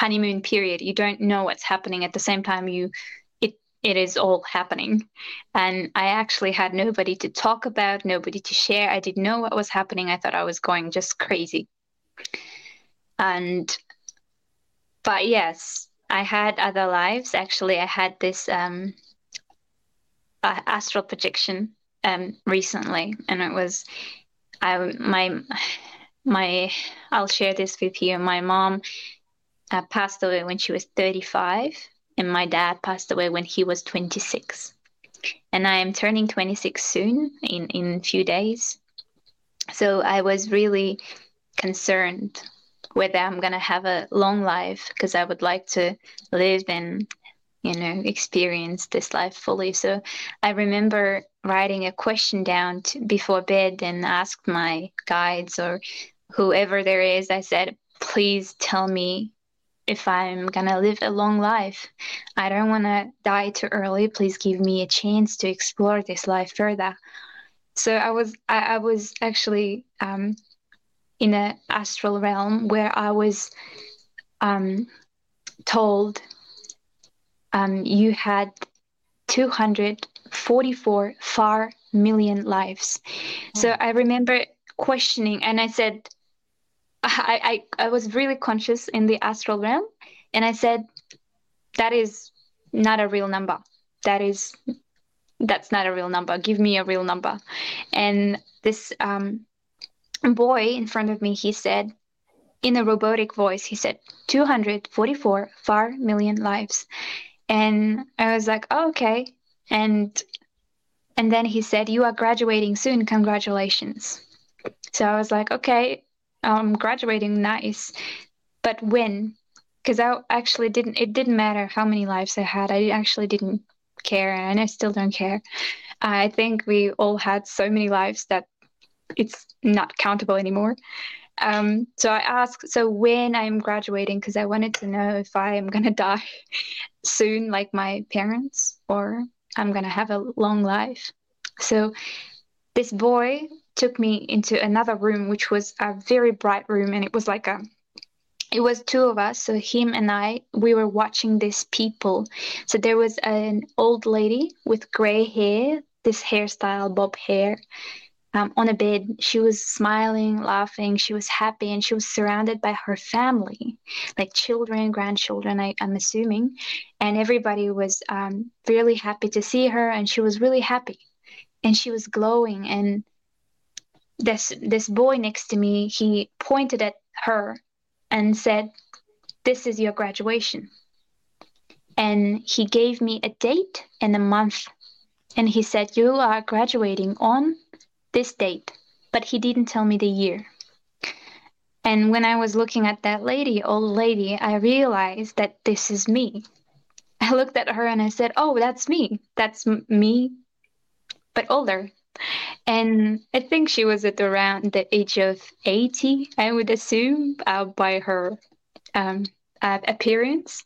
honeymoon period. You don't know what's happening. At the same time, you it it is all happening. And I actually had nobody to talk about, nobody to share. I didn't know what was happening. I thought I was going just crazy. And but yes, I had other lives. Actually, I had this um Uh, astral projection um recently, and it was I my my I'll share this with you. My mom uh, passed away when she was thirty-five, and my dad passed away when he was twenty-six, and I am turning twenty-six soon in in a few days. So I was really concerned whether I'm gonna have a long life, because I would like to live and you know, experience this life fully. So I remember writing a question down to, before bed, and asked my guides or whoever there is. I said, please tell me if I'm going to live a long life. I don't want to die too early. Please give me a chance to explore this life further. So I was, I, I was actually um, in an astral realm where I was um, told Um, you had two hundred forty-four far million lives. Mm. So I remember questioning, and I said, I, I, I was really conscious in the astral realm, and I said, that is not a real number. That is, that's not a real number. Give me a real number. And this um, boy in front of me, he said, in a robotic voice, he said, two hundred forty-four far million lives. And I was like, oh, okay. And and then he said, you are graduating soon. Congratulations. So I was like, okay, I'm graduating. Nice. But when? Because I actually didn't, it didn't matter how many lives I had. I actually didn't care, and I still don't care. I think we all had so many lives that it's not countable anymore. Um, so I asked, so when I'm graduating, because I wanted to know if I am going to die soon, like my parents, or I'm going to have a long life. So this boy took me into another room, which was a very bright room. And it was like a, it was two of us. So him and I, we were watching these people. So there was an old lady with gray hair, this hairstyle, bob hair. Um, on a bed, she was smiling, laughing, she was happy, and she was surrounded by her family, like children, grandchildren, I, I'm assuming, and everybody was um, really happy to see her, and she was really happy, and she was glowing, and this this boy next to me, he pointed at her and said, this is your graduation, and he gave me a date and a month, and he said, you are graduating on this date, but he didn't tell me the year. And when I was looking at that lady, old lady, I realized that this is me. I looked at her and I said, oh, that's me. That's m- me, but older. And I think she was at around the age of eighty, I would assume, uh, by her um, uh, appearance.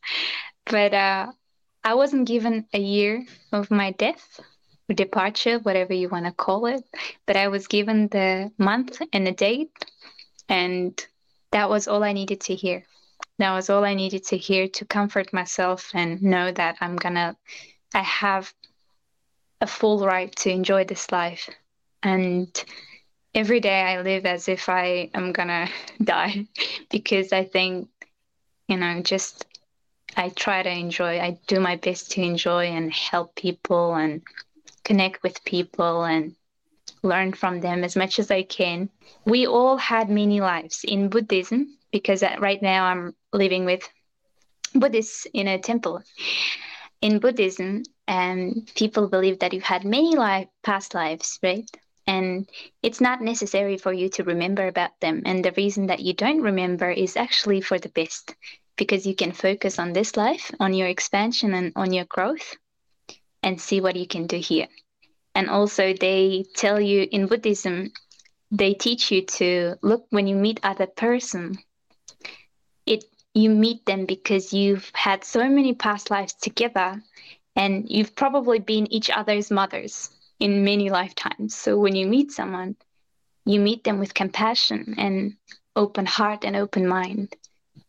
But uh, I wasn't given a year of my death, departure, whatever you want to call it, but I was given the month and the date, and that was all I needed to hear. That was all I needed to hear to comfort myself and know that I'm gonna, I have a full right to enjoy this life. And every day I live as if I am gonna die, because I think, you know, just I try to enjoy, I do my best to enjoy and help people and connect with people and learn from them as much as I can. We all had many lives in Buddhism, because right now I'm living with Buddhists in a temple. In Buddhism, um, people believe that you've had many life, past lives, right? And it's not necessary for you to remember about them. And the reason that you don't remember is actually for the best, because you can focus on this life, on your expansion and on your growth, and see what you can do here. And also they tell you in Buddhism, they teach you to look when you meet other person, it you meet them because you've had so many past lives together, and you've probably been each other's mothers in many lifetimes. So when you meet someone, you meet them with compassion and open heart and open mind,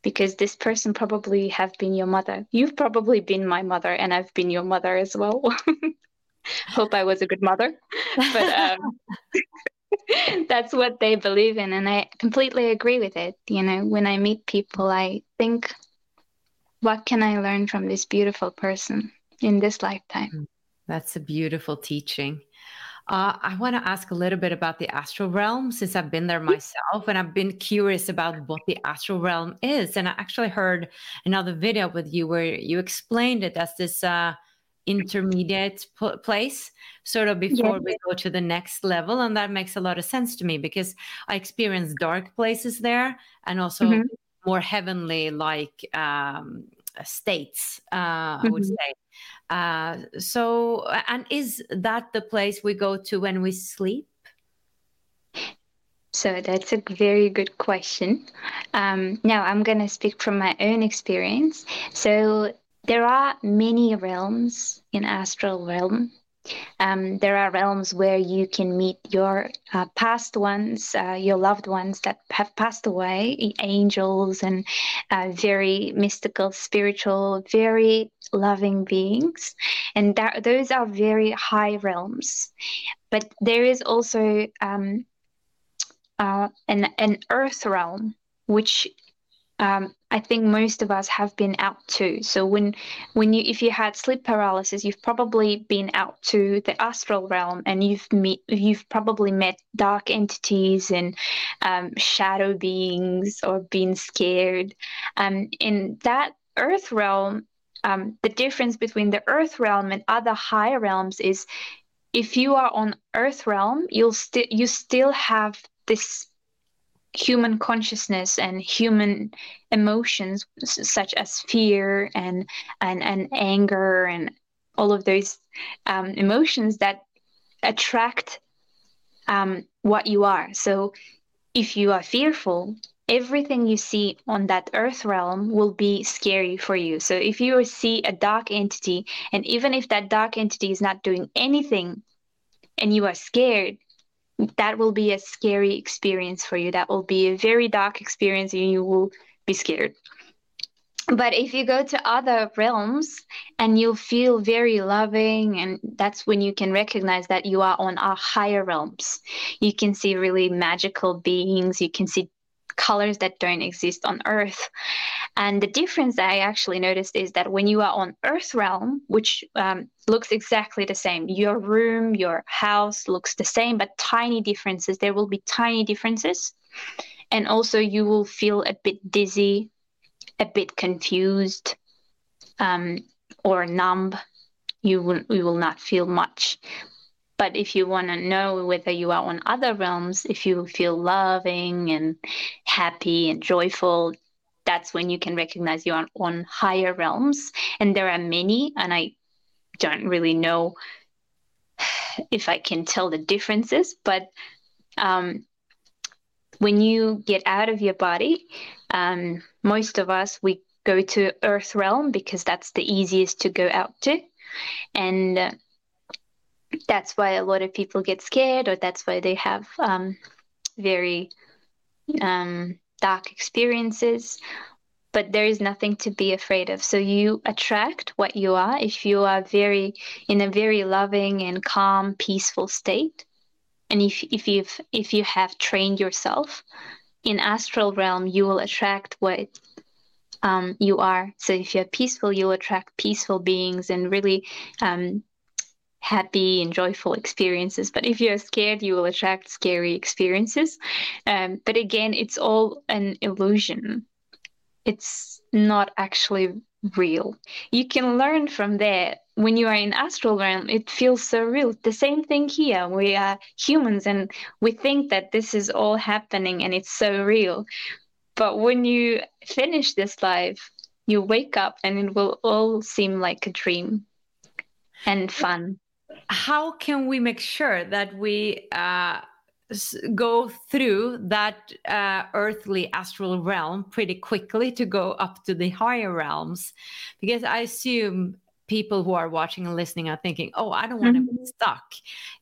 because this person probably have been your mother. You've probably been my mother, and I've been your mother as well. Hope I was a good mother. But um, that's what they believe in, and I completely agree with it. You know, when I meet people, I think, what can I learn from this beautiful person in this lifetime? That's a beautiful teaching. Uh, I want to ask a little bit about the astral realm, since I've been there myself, and I've been curious about what the astral realm is. And I actually heard another video with you where you explained it as this uh, intermediate p- place, sort of before yes. we go to the next level. And that makes a lot of sense to me, because I experienced dark places there, and also mm-hmm. more heavenly like um, states, uh, mm-hmm. I would say. Uh, so, and is that the place we go to when we sleep? So that's a very good question. Um, now I'm going to speak from my own experience. So there are many realms in astral realm. Um, there are realms where you can meet your uh, past ones, uh, your loved ones that have passed away, angels and uh, very mystical, spiritual, very loving beings. And that, those are very high realms. But there is also um, uh, an, an earth realm, which um, I think most of us have been out to. So when when you if you had sleep paralysis, you've probably been out to the astral realm, and you've meet you've probably met dark entities and um, shadow beings, or been scared. Um, in that earth realm, um, the difference between the earth realm and other higher realms is, if you are on earth realm, you'll still you still have this human consciousness and human emotions, such as fear and and, and anger and all of those um, emotions that attract um, what you are. So if you are fearful, everything you see on that earth realm will be scary for you. So if you see a dark entity, and even if that dark entity is not doing anything and you are scared, that will be a scary experience for you. That will be a very dark experience, and you will be scared. But if you go to other realms, and you'll feel very loving, and that's when you can recognize that you are on our higher realms. You can see really magical beings. You can see colors that don't exist on Earth. And the difference that I actually noticed is that when you are on Earth realm, which um, looks exactly the same, your room, your house looks the same, but tiny differences. There will be tiny differences. And also you will feel a bit dizzy, a bit confused, um, or numb. You will, you will not feel much. But if you want to know whether you are on other realms, if you feel loving and happy and joyful, that's when you can recognize you are on higher realms. And there are many, and I don't really know if I can tell the differences, but um, when you get out of your body, um, most of us, we go to earth realm because that's the easiest to go out to. And uh, that's why a lot of people get scared, or that's why they have um, very... Um, dark experiences. But there is nothing to be afraid of. So you attract what you are. If you are very in a very loving and calm, peaceful state, and if if you've if you have trained yourself in astral realm, you will attract what um, you are. So if you're peaceful, you'll attract peaceful beings and really um, happy and joyful experiences. But if you're scared, you will attract scary experiences. Um, but again, it's all an illusion. It's not actually real. You can learn from there. When you are in astral realm, it feels so real. The same thing here. We are humans, and we think that this is all happening and it's so real. But when you finish this life, you wake up and it will all seem like a dream and fun. How can we make sure that we uh, go through that uh, earthly astral realm pretty quickly to go up to the higher realms? Because I assume people who are watching and listening are thinking, oh, I don't want to mm-hmm. be stuck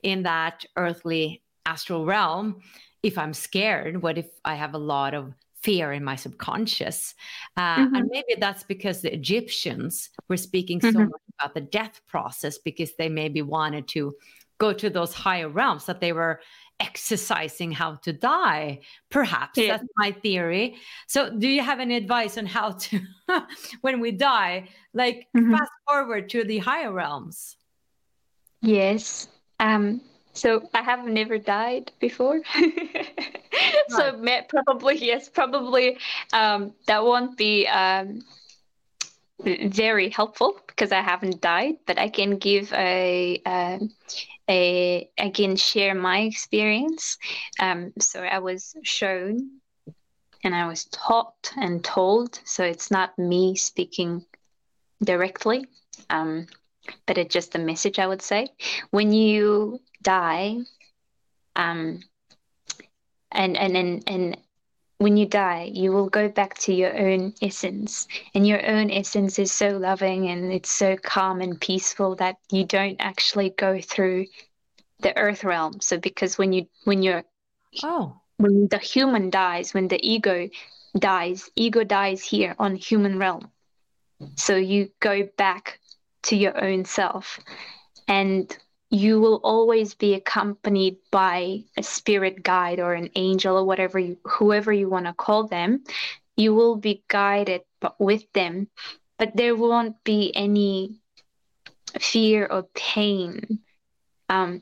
in that earthly astral realm. If I'm scared, what if I have a lot of fear in my subconscious? Uh, mm-hmm. And maybe that's because the Egyptians were speaking mm-hmm. so much about the death process, because they maybe wanted to go to those higher realms, that they were exercising how to die, perhaps. Yeah. That's my theory. So do you have any advice on how to, when we die, like mm-hmm. fast forward to the higher realms? Yes. Um, so I have never died before. So right. probably, yes, probably um, that won't be um, very helpful because I haven't died, but I can give a, a, a I can share my experience. Um, so I was shown and I was taught and told, so it's not me speaking directly, um, but it's just a message, I would say. When you die, um, And, and and and when you die, you will go back to your own essence. And your own essence is so loving, and it's so calm and peaceful that you don't actually go through the earth realm. So because when you when you're oh when the human dies, when the ego dies, ego dies here on human realm. So you go back to your own self, and you will always be accompanied by a spirit guide or an angel or whatever you, whoever you want to call them. You will be guided with them, but there won't be any fear or pain. Um,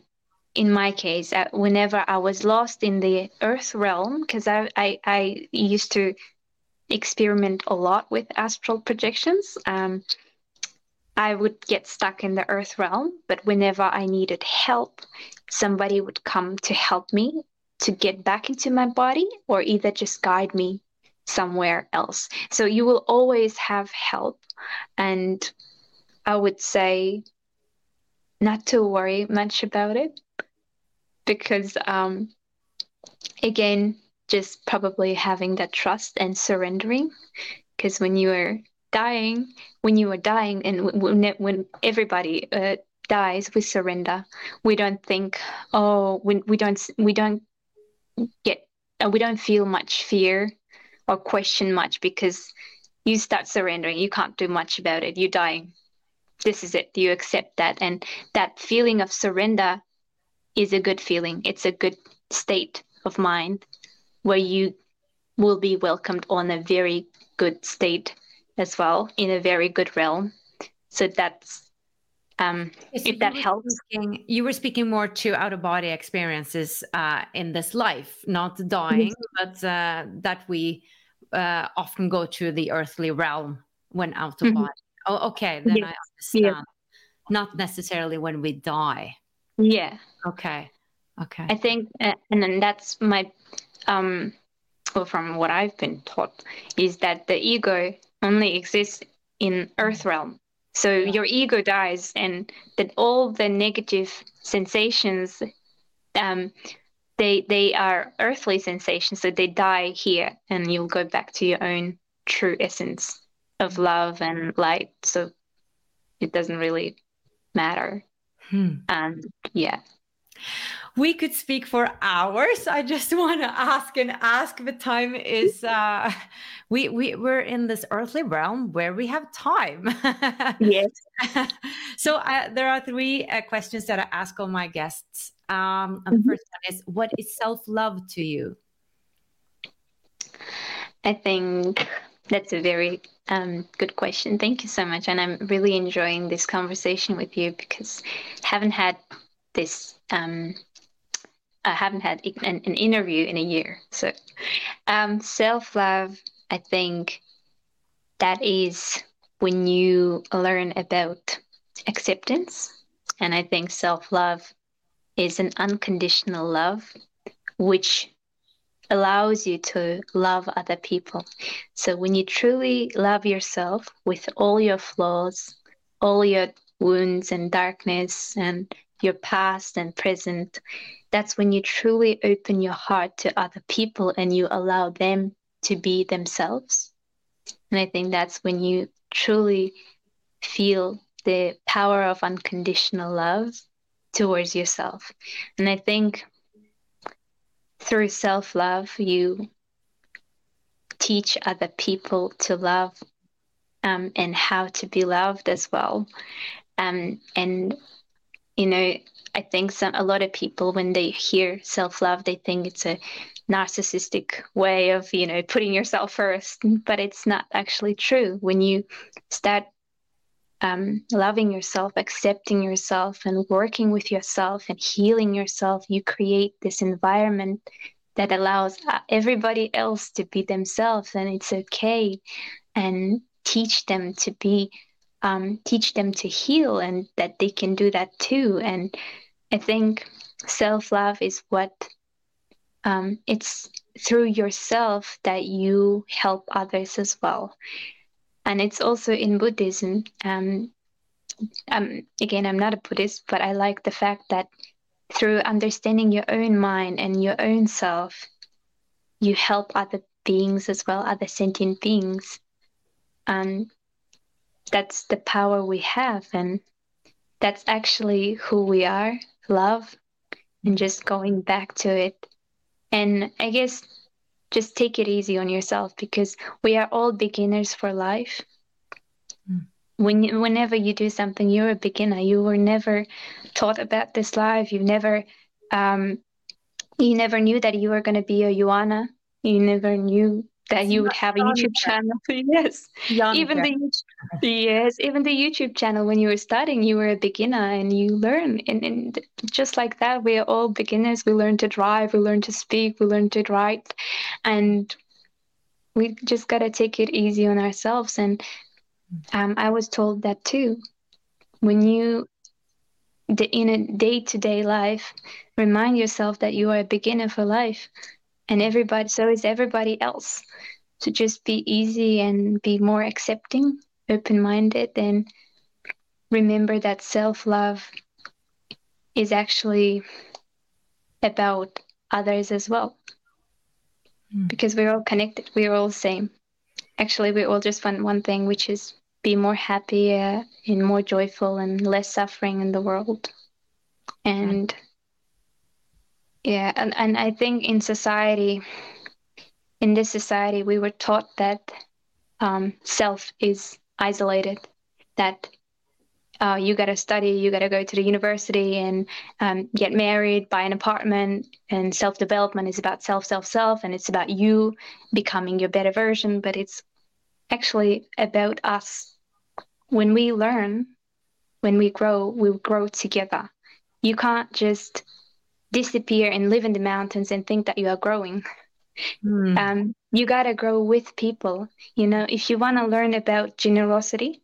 in my case, I, whenever I was lost in the earth realm, because I, I, I used to experiment a lot with astral projections, um, I would get stuck in the earth realm, but whenever I needed help, somebody would come to help me to get back into my body or either just guide me somewhere else. So you will always have help. And I would say not to worry much about it because, um, again, just probably having that trust and surrendering, because when you are dying, when you are dying and when, when everybody uh, dies, we surrender. We don't think, oh, we, we don't, we don't get, uh, we don't feel much fear or question much because you start surrendering. You can't do much about it. You're dying. This is it. You accept that. And that feeling of surrender is a good feeling. It's a good state of mind where you will be welcomed on a very good state as well, in a very good realm. So that's um so if that helps. Speaking, you were speaking more to out-of-body experiences uh in this life, not dying, but uh that we uh often go to the earthly realm when out of body. Mm-hmm. Oh, okay, then yes. I understand. Yeah. Not necessarily when we die. Yeah. Okay. Okay. I think, uh, and then that's my um, well, from what I've been taught is that the ego only exists in earth realm. So your ego dies, and that all the negative sensations, um, they they are earthly sensations. So they die here, and you'll go back to your own true essence of love and light. So it doesn't really matter. Hmm. And yeah. We could speak for hours. I just want to ask and ask, but time is, uh, we, we, we're in this earthly realm where we have time. Yes. So uh, there are three uh, questions that I ask all my guests. Um, and mm-hmm. The first one is, what is self-love to you? I think that's a very um, good question. Thank you so much. And I'm really enjoying this conversation with you because I haven't had this um I haven't had an, an interview in a year. So um self-love, I think that is when you learn about acceptance. And I think self-love is an unconditional love which allows you to love other people. So when you truly love yourself with all your flaws, all your wounds and darkness and your past and present, that's when you truly open your heart to other people and you allow them to be themselves. And I think that's when you truly feel the power of unconditional love towards yourself. And I think through self-love, you teach other people to love um, and how to be loved as well. Um, and You know, I think some a lot of people, when they hear self-love, they think it's a narcissistic way of, you know, putting yourself first, but it's not actually true. When you start um, loving yourself, accepting yourself, and working with yourself and healing yourself, you create this environment that allows everybody else to be themselves, and it's okay, and teach them to be Um, teach them to heal and that they can do that too. And I think self-love is what um, it's through yourself that you help others as well. And it's also in Buddhism. Um, um, again, I'm not a Buddhist, but I like the fact that through understanding your own mind and your own self, you help other beings as well, other sentient beings. Um, That's the power we have, and that's actually who we are, love, and just going back to it. And I guess just take it easy on yourself because we are all beginners for life. Mm. when you, whenever you do something, you're a beginner. You were never taught about this life. You never, um, you never knew that you were going to be a Joanna. You never knew that it's you would have a YouTube channel. Yes, even the yes, even the YouTube channel. When you were starting, you were a beginner, and you learn. And, and just like that, we are all beginners. We learn to drive. We learn to speak. We learn to write, and we just gotta take it easy on ourselves. And um, I was told that too. When you the in a day-to-day life, remind yourself that you are a beginner for life. And everybody, so is everybody else. So just be easy and be more accepting, open-minded, and remember that self-love is actually about others as well. Mm. Because we're all connected. We're all the same. Actually, we all just want one thing, which is be more happy uh, and more joyful and less suffering in the world. And... Yeah, and, and I think in society, in this society, we were taught that um, self is isolated, that uh, you got to study, you got to go to the university and um, get married, buy an apartment, and self-development is about self, self, self, and it's about you becoming your better version, but it's actually about us. When we learn, when we grow, we grow together. You can't just disappear and live in the mountains and think that you are growing. Mm. Um, you gotta grow with people. You know, if you want to learn about generosity,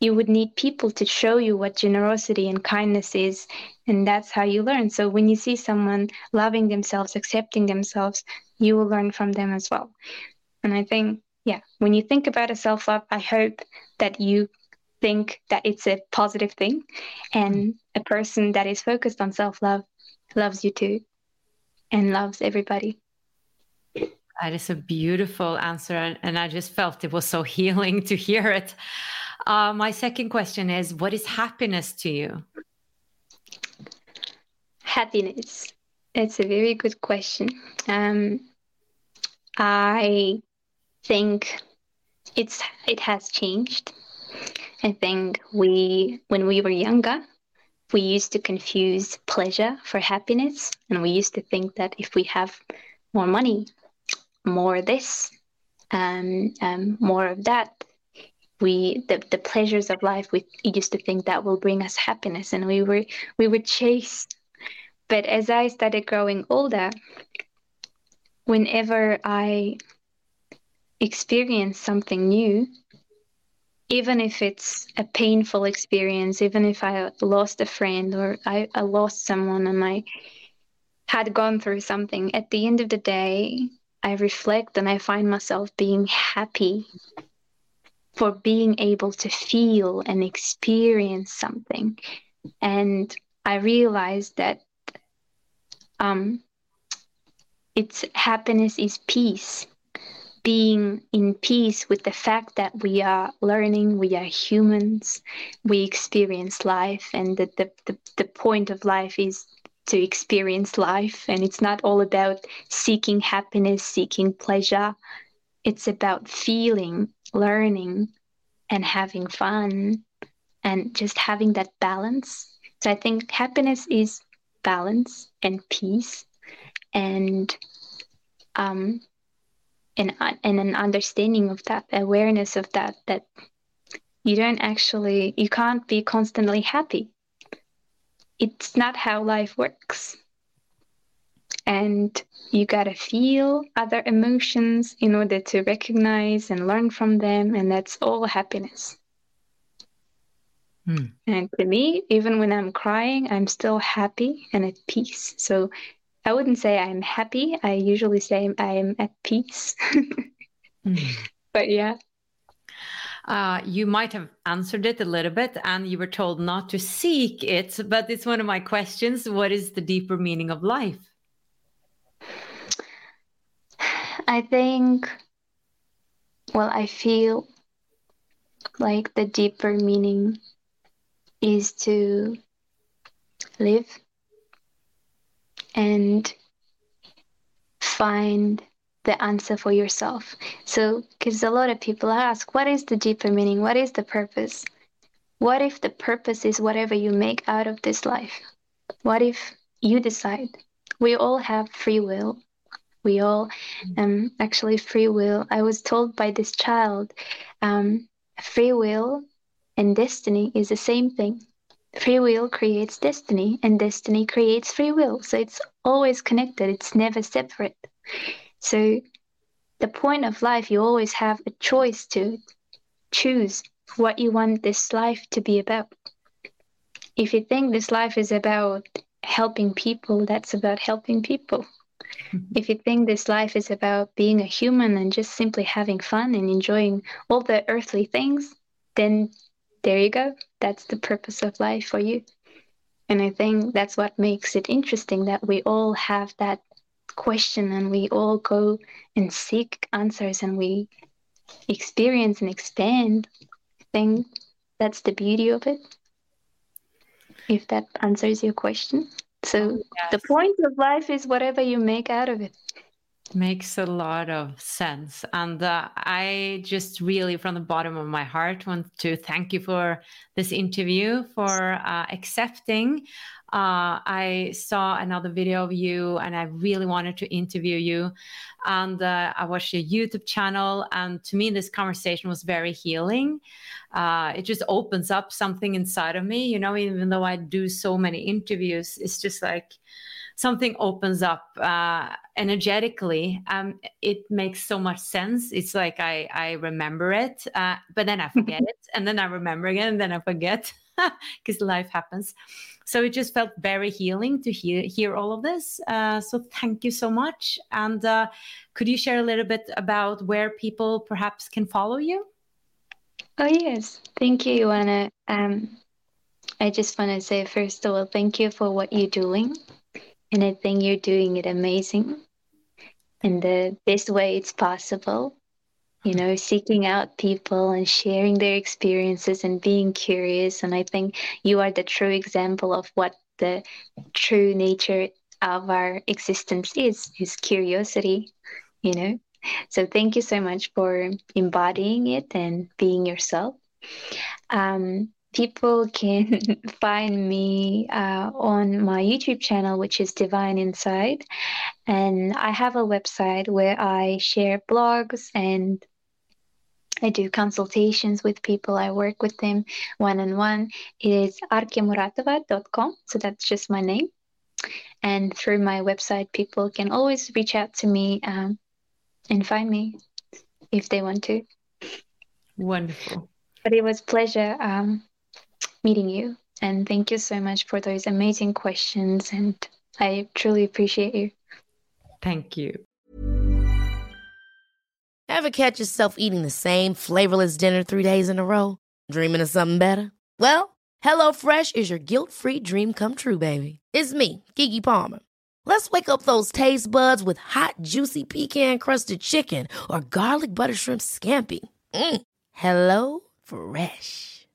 you would need people to show you what generosity and kindness is, and that's how you learn. So when you see someone loving themselves, accepting themselves, you will learn from them as well. And I think, yeah, when you think about a self-love, I hope that you think that it's a positive thing, and a person that is focused on self-love loves you too, and loves everybody. That is a beautiful answer, and, and I just felt it was so healing to hear it. Uh, my second question is, what is happiness to you? Happiness. It's a very good question. Um, I think it's it has changed. I think we, when we were younger, we used to confuse pleasure for happiness, and we used to think that if we have more money, more this, um, um, more of that, we the, the pleasures of life, we used to think that will bring us happiness, and we were we were chased. But as I started growing older, whenever I experience something new, even if it's a painful experience, even if I lost a friend or I, I lost someone and I had gone through something, at the end of the day, I reflect and I find myself being happy for being able to feel and experience something. And I realized that um, it's happiness is peace. Being in peace with the fact that we are learning, we are humans, we experience life, and that the, the, the point of life is to experience life. And it's not all about seeking happiness, seeking pleasure. It's about feeling, learning, and having fun, and just having that balance. So I think happiness is balance and peace, and um. And, and an understanding of that, awareness of that, that you don't actually, you can't be constantly happy. It's not how life works. And you gotta feel other emotions in order to recognize and learn from them, and that's all happiness. Mm. And to me, even when I'm crying, I'm still happy and at peace. So I wouldn't say I'm happy. I usually say I'm at peace. mm. But yeah. Uh, you might have answered it a little bit, and you were told not to seek it, but it's one of my questions. What is the deeper meaning of life? I think, well, I feel like the deeper meaning is to live and find the answer for yourself. So, because a lot of people ask, what is the deeper meaning? What is the purpose? What if the purpose is whatever you make out of this life? What if you decide? We all have free will. We all, um, actually free will. I was told by this child, um, free will and destiny is the same thing. Free will creates destiny and destiny creates free will. So it's always connected. It's never separate. So the point of life, you always have a choice to choose what you want this life to be about. If you think this life is about helping people, that's about helping people. Mm-hmm. If you think this life is about being a human and just simply having fun and enjoying all the earthly things, then there you go. That's the purpose of life for you. And I think that's what makes it interesting, that we all have that question and we all go and seek answers and we experience and expand. I think that's the beauty of it, if that answers your question. So yes. The point of life is whatever you make out of it. Makes a lot of sense. And uh, I just really, from the bottom of my heart, want to thank you for this interview, for uh, accepting. Uh, I saw another video of you and I really wanted to interview you. And uh, I watched your YouTube channel. And to me, this conversation was very healing. Uh, it just opens up something inside of me. You know, even though I do so many interviews, it's just like, something opens up uh, energetically. Um, it makes so much sense. It's like I, I remember it, uh, but then I forget it. And then I remember again, and then I forget because life happens. So it just felt very healing to hear hear all of this. Uh, so thank you so much. And uh, could you share a little bit about where people perhaps can follow you? Oh, yes. Thank you, Joanna. Um, I just want to say, first of all, thank you for what you're doing. And I think you're doing it amazing in the best way it's possible, you know, seeking out people and sharing their experiences and being curious. And I think you are the true example of what the true nature of our existence is, is curiosity, you know. So thank you so much for embodying it and being yourself. Um, People can find me uh, on my YouTube channel, which is Divine Inside. And I have a website where I share blogs and I do consultations with people. I work with them one-on-one. It is arke muratova dot com. So that's just my name. And through my website, people can always reach out to me um, and find me if they want to. Wonderful. But it was a pleasure. Um, meeting you, and thank you so much for those amazing questions, and I truly appreciate you. Thank you. Ever catch yourself eating the same flavorless dinner three days in a row? Dreaming of something better? Well, HelloFresh is your guilt-free dream come true, baby. It's me, Keke Palmer. Let's wake up those taste buds with hot, juicy pecan-crusted chicken or garlic butter shrimp scampi. Mm. Hello Fresh.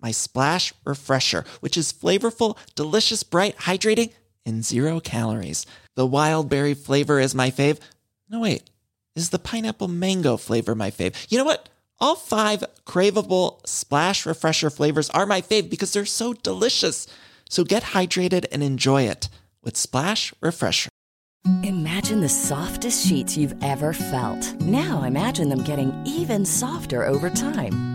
my Splash Refresher, which is flavorful, delicious, bright, hydrating, and zero calories. The wild berry flavor is my fave. No, wait, is the pineapple mango flavor my fave? You know what? All five craveable Splash Refresher flavors are my fave because they're so delicious. So get hydrated and enjoy it with Splash Refresher. Imagine the softest sheets you've ever felt. Now imagine them getting even softer over time.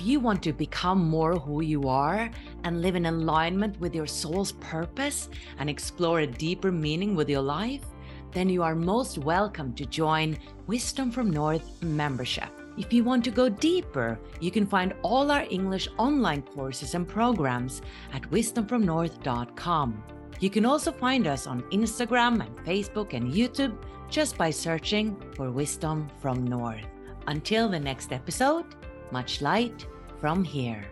if you want to become more who you are and live in alignment with your soul's purpose and explore a deeper meaning with your life, then you are most welcome to join Wisdom from North membership. If you want to go deeper, you can find all our English online courses and programs at wisdom from north dot com. You can also find us on Instagram and Facebook and YouTube just by searching for Wisdom from North. Until the next episode, much light from here.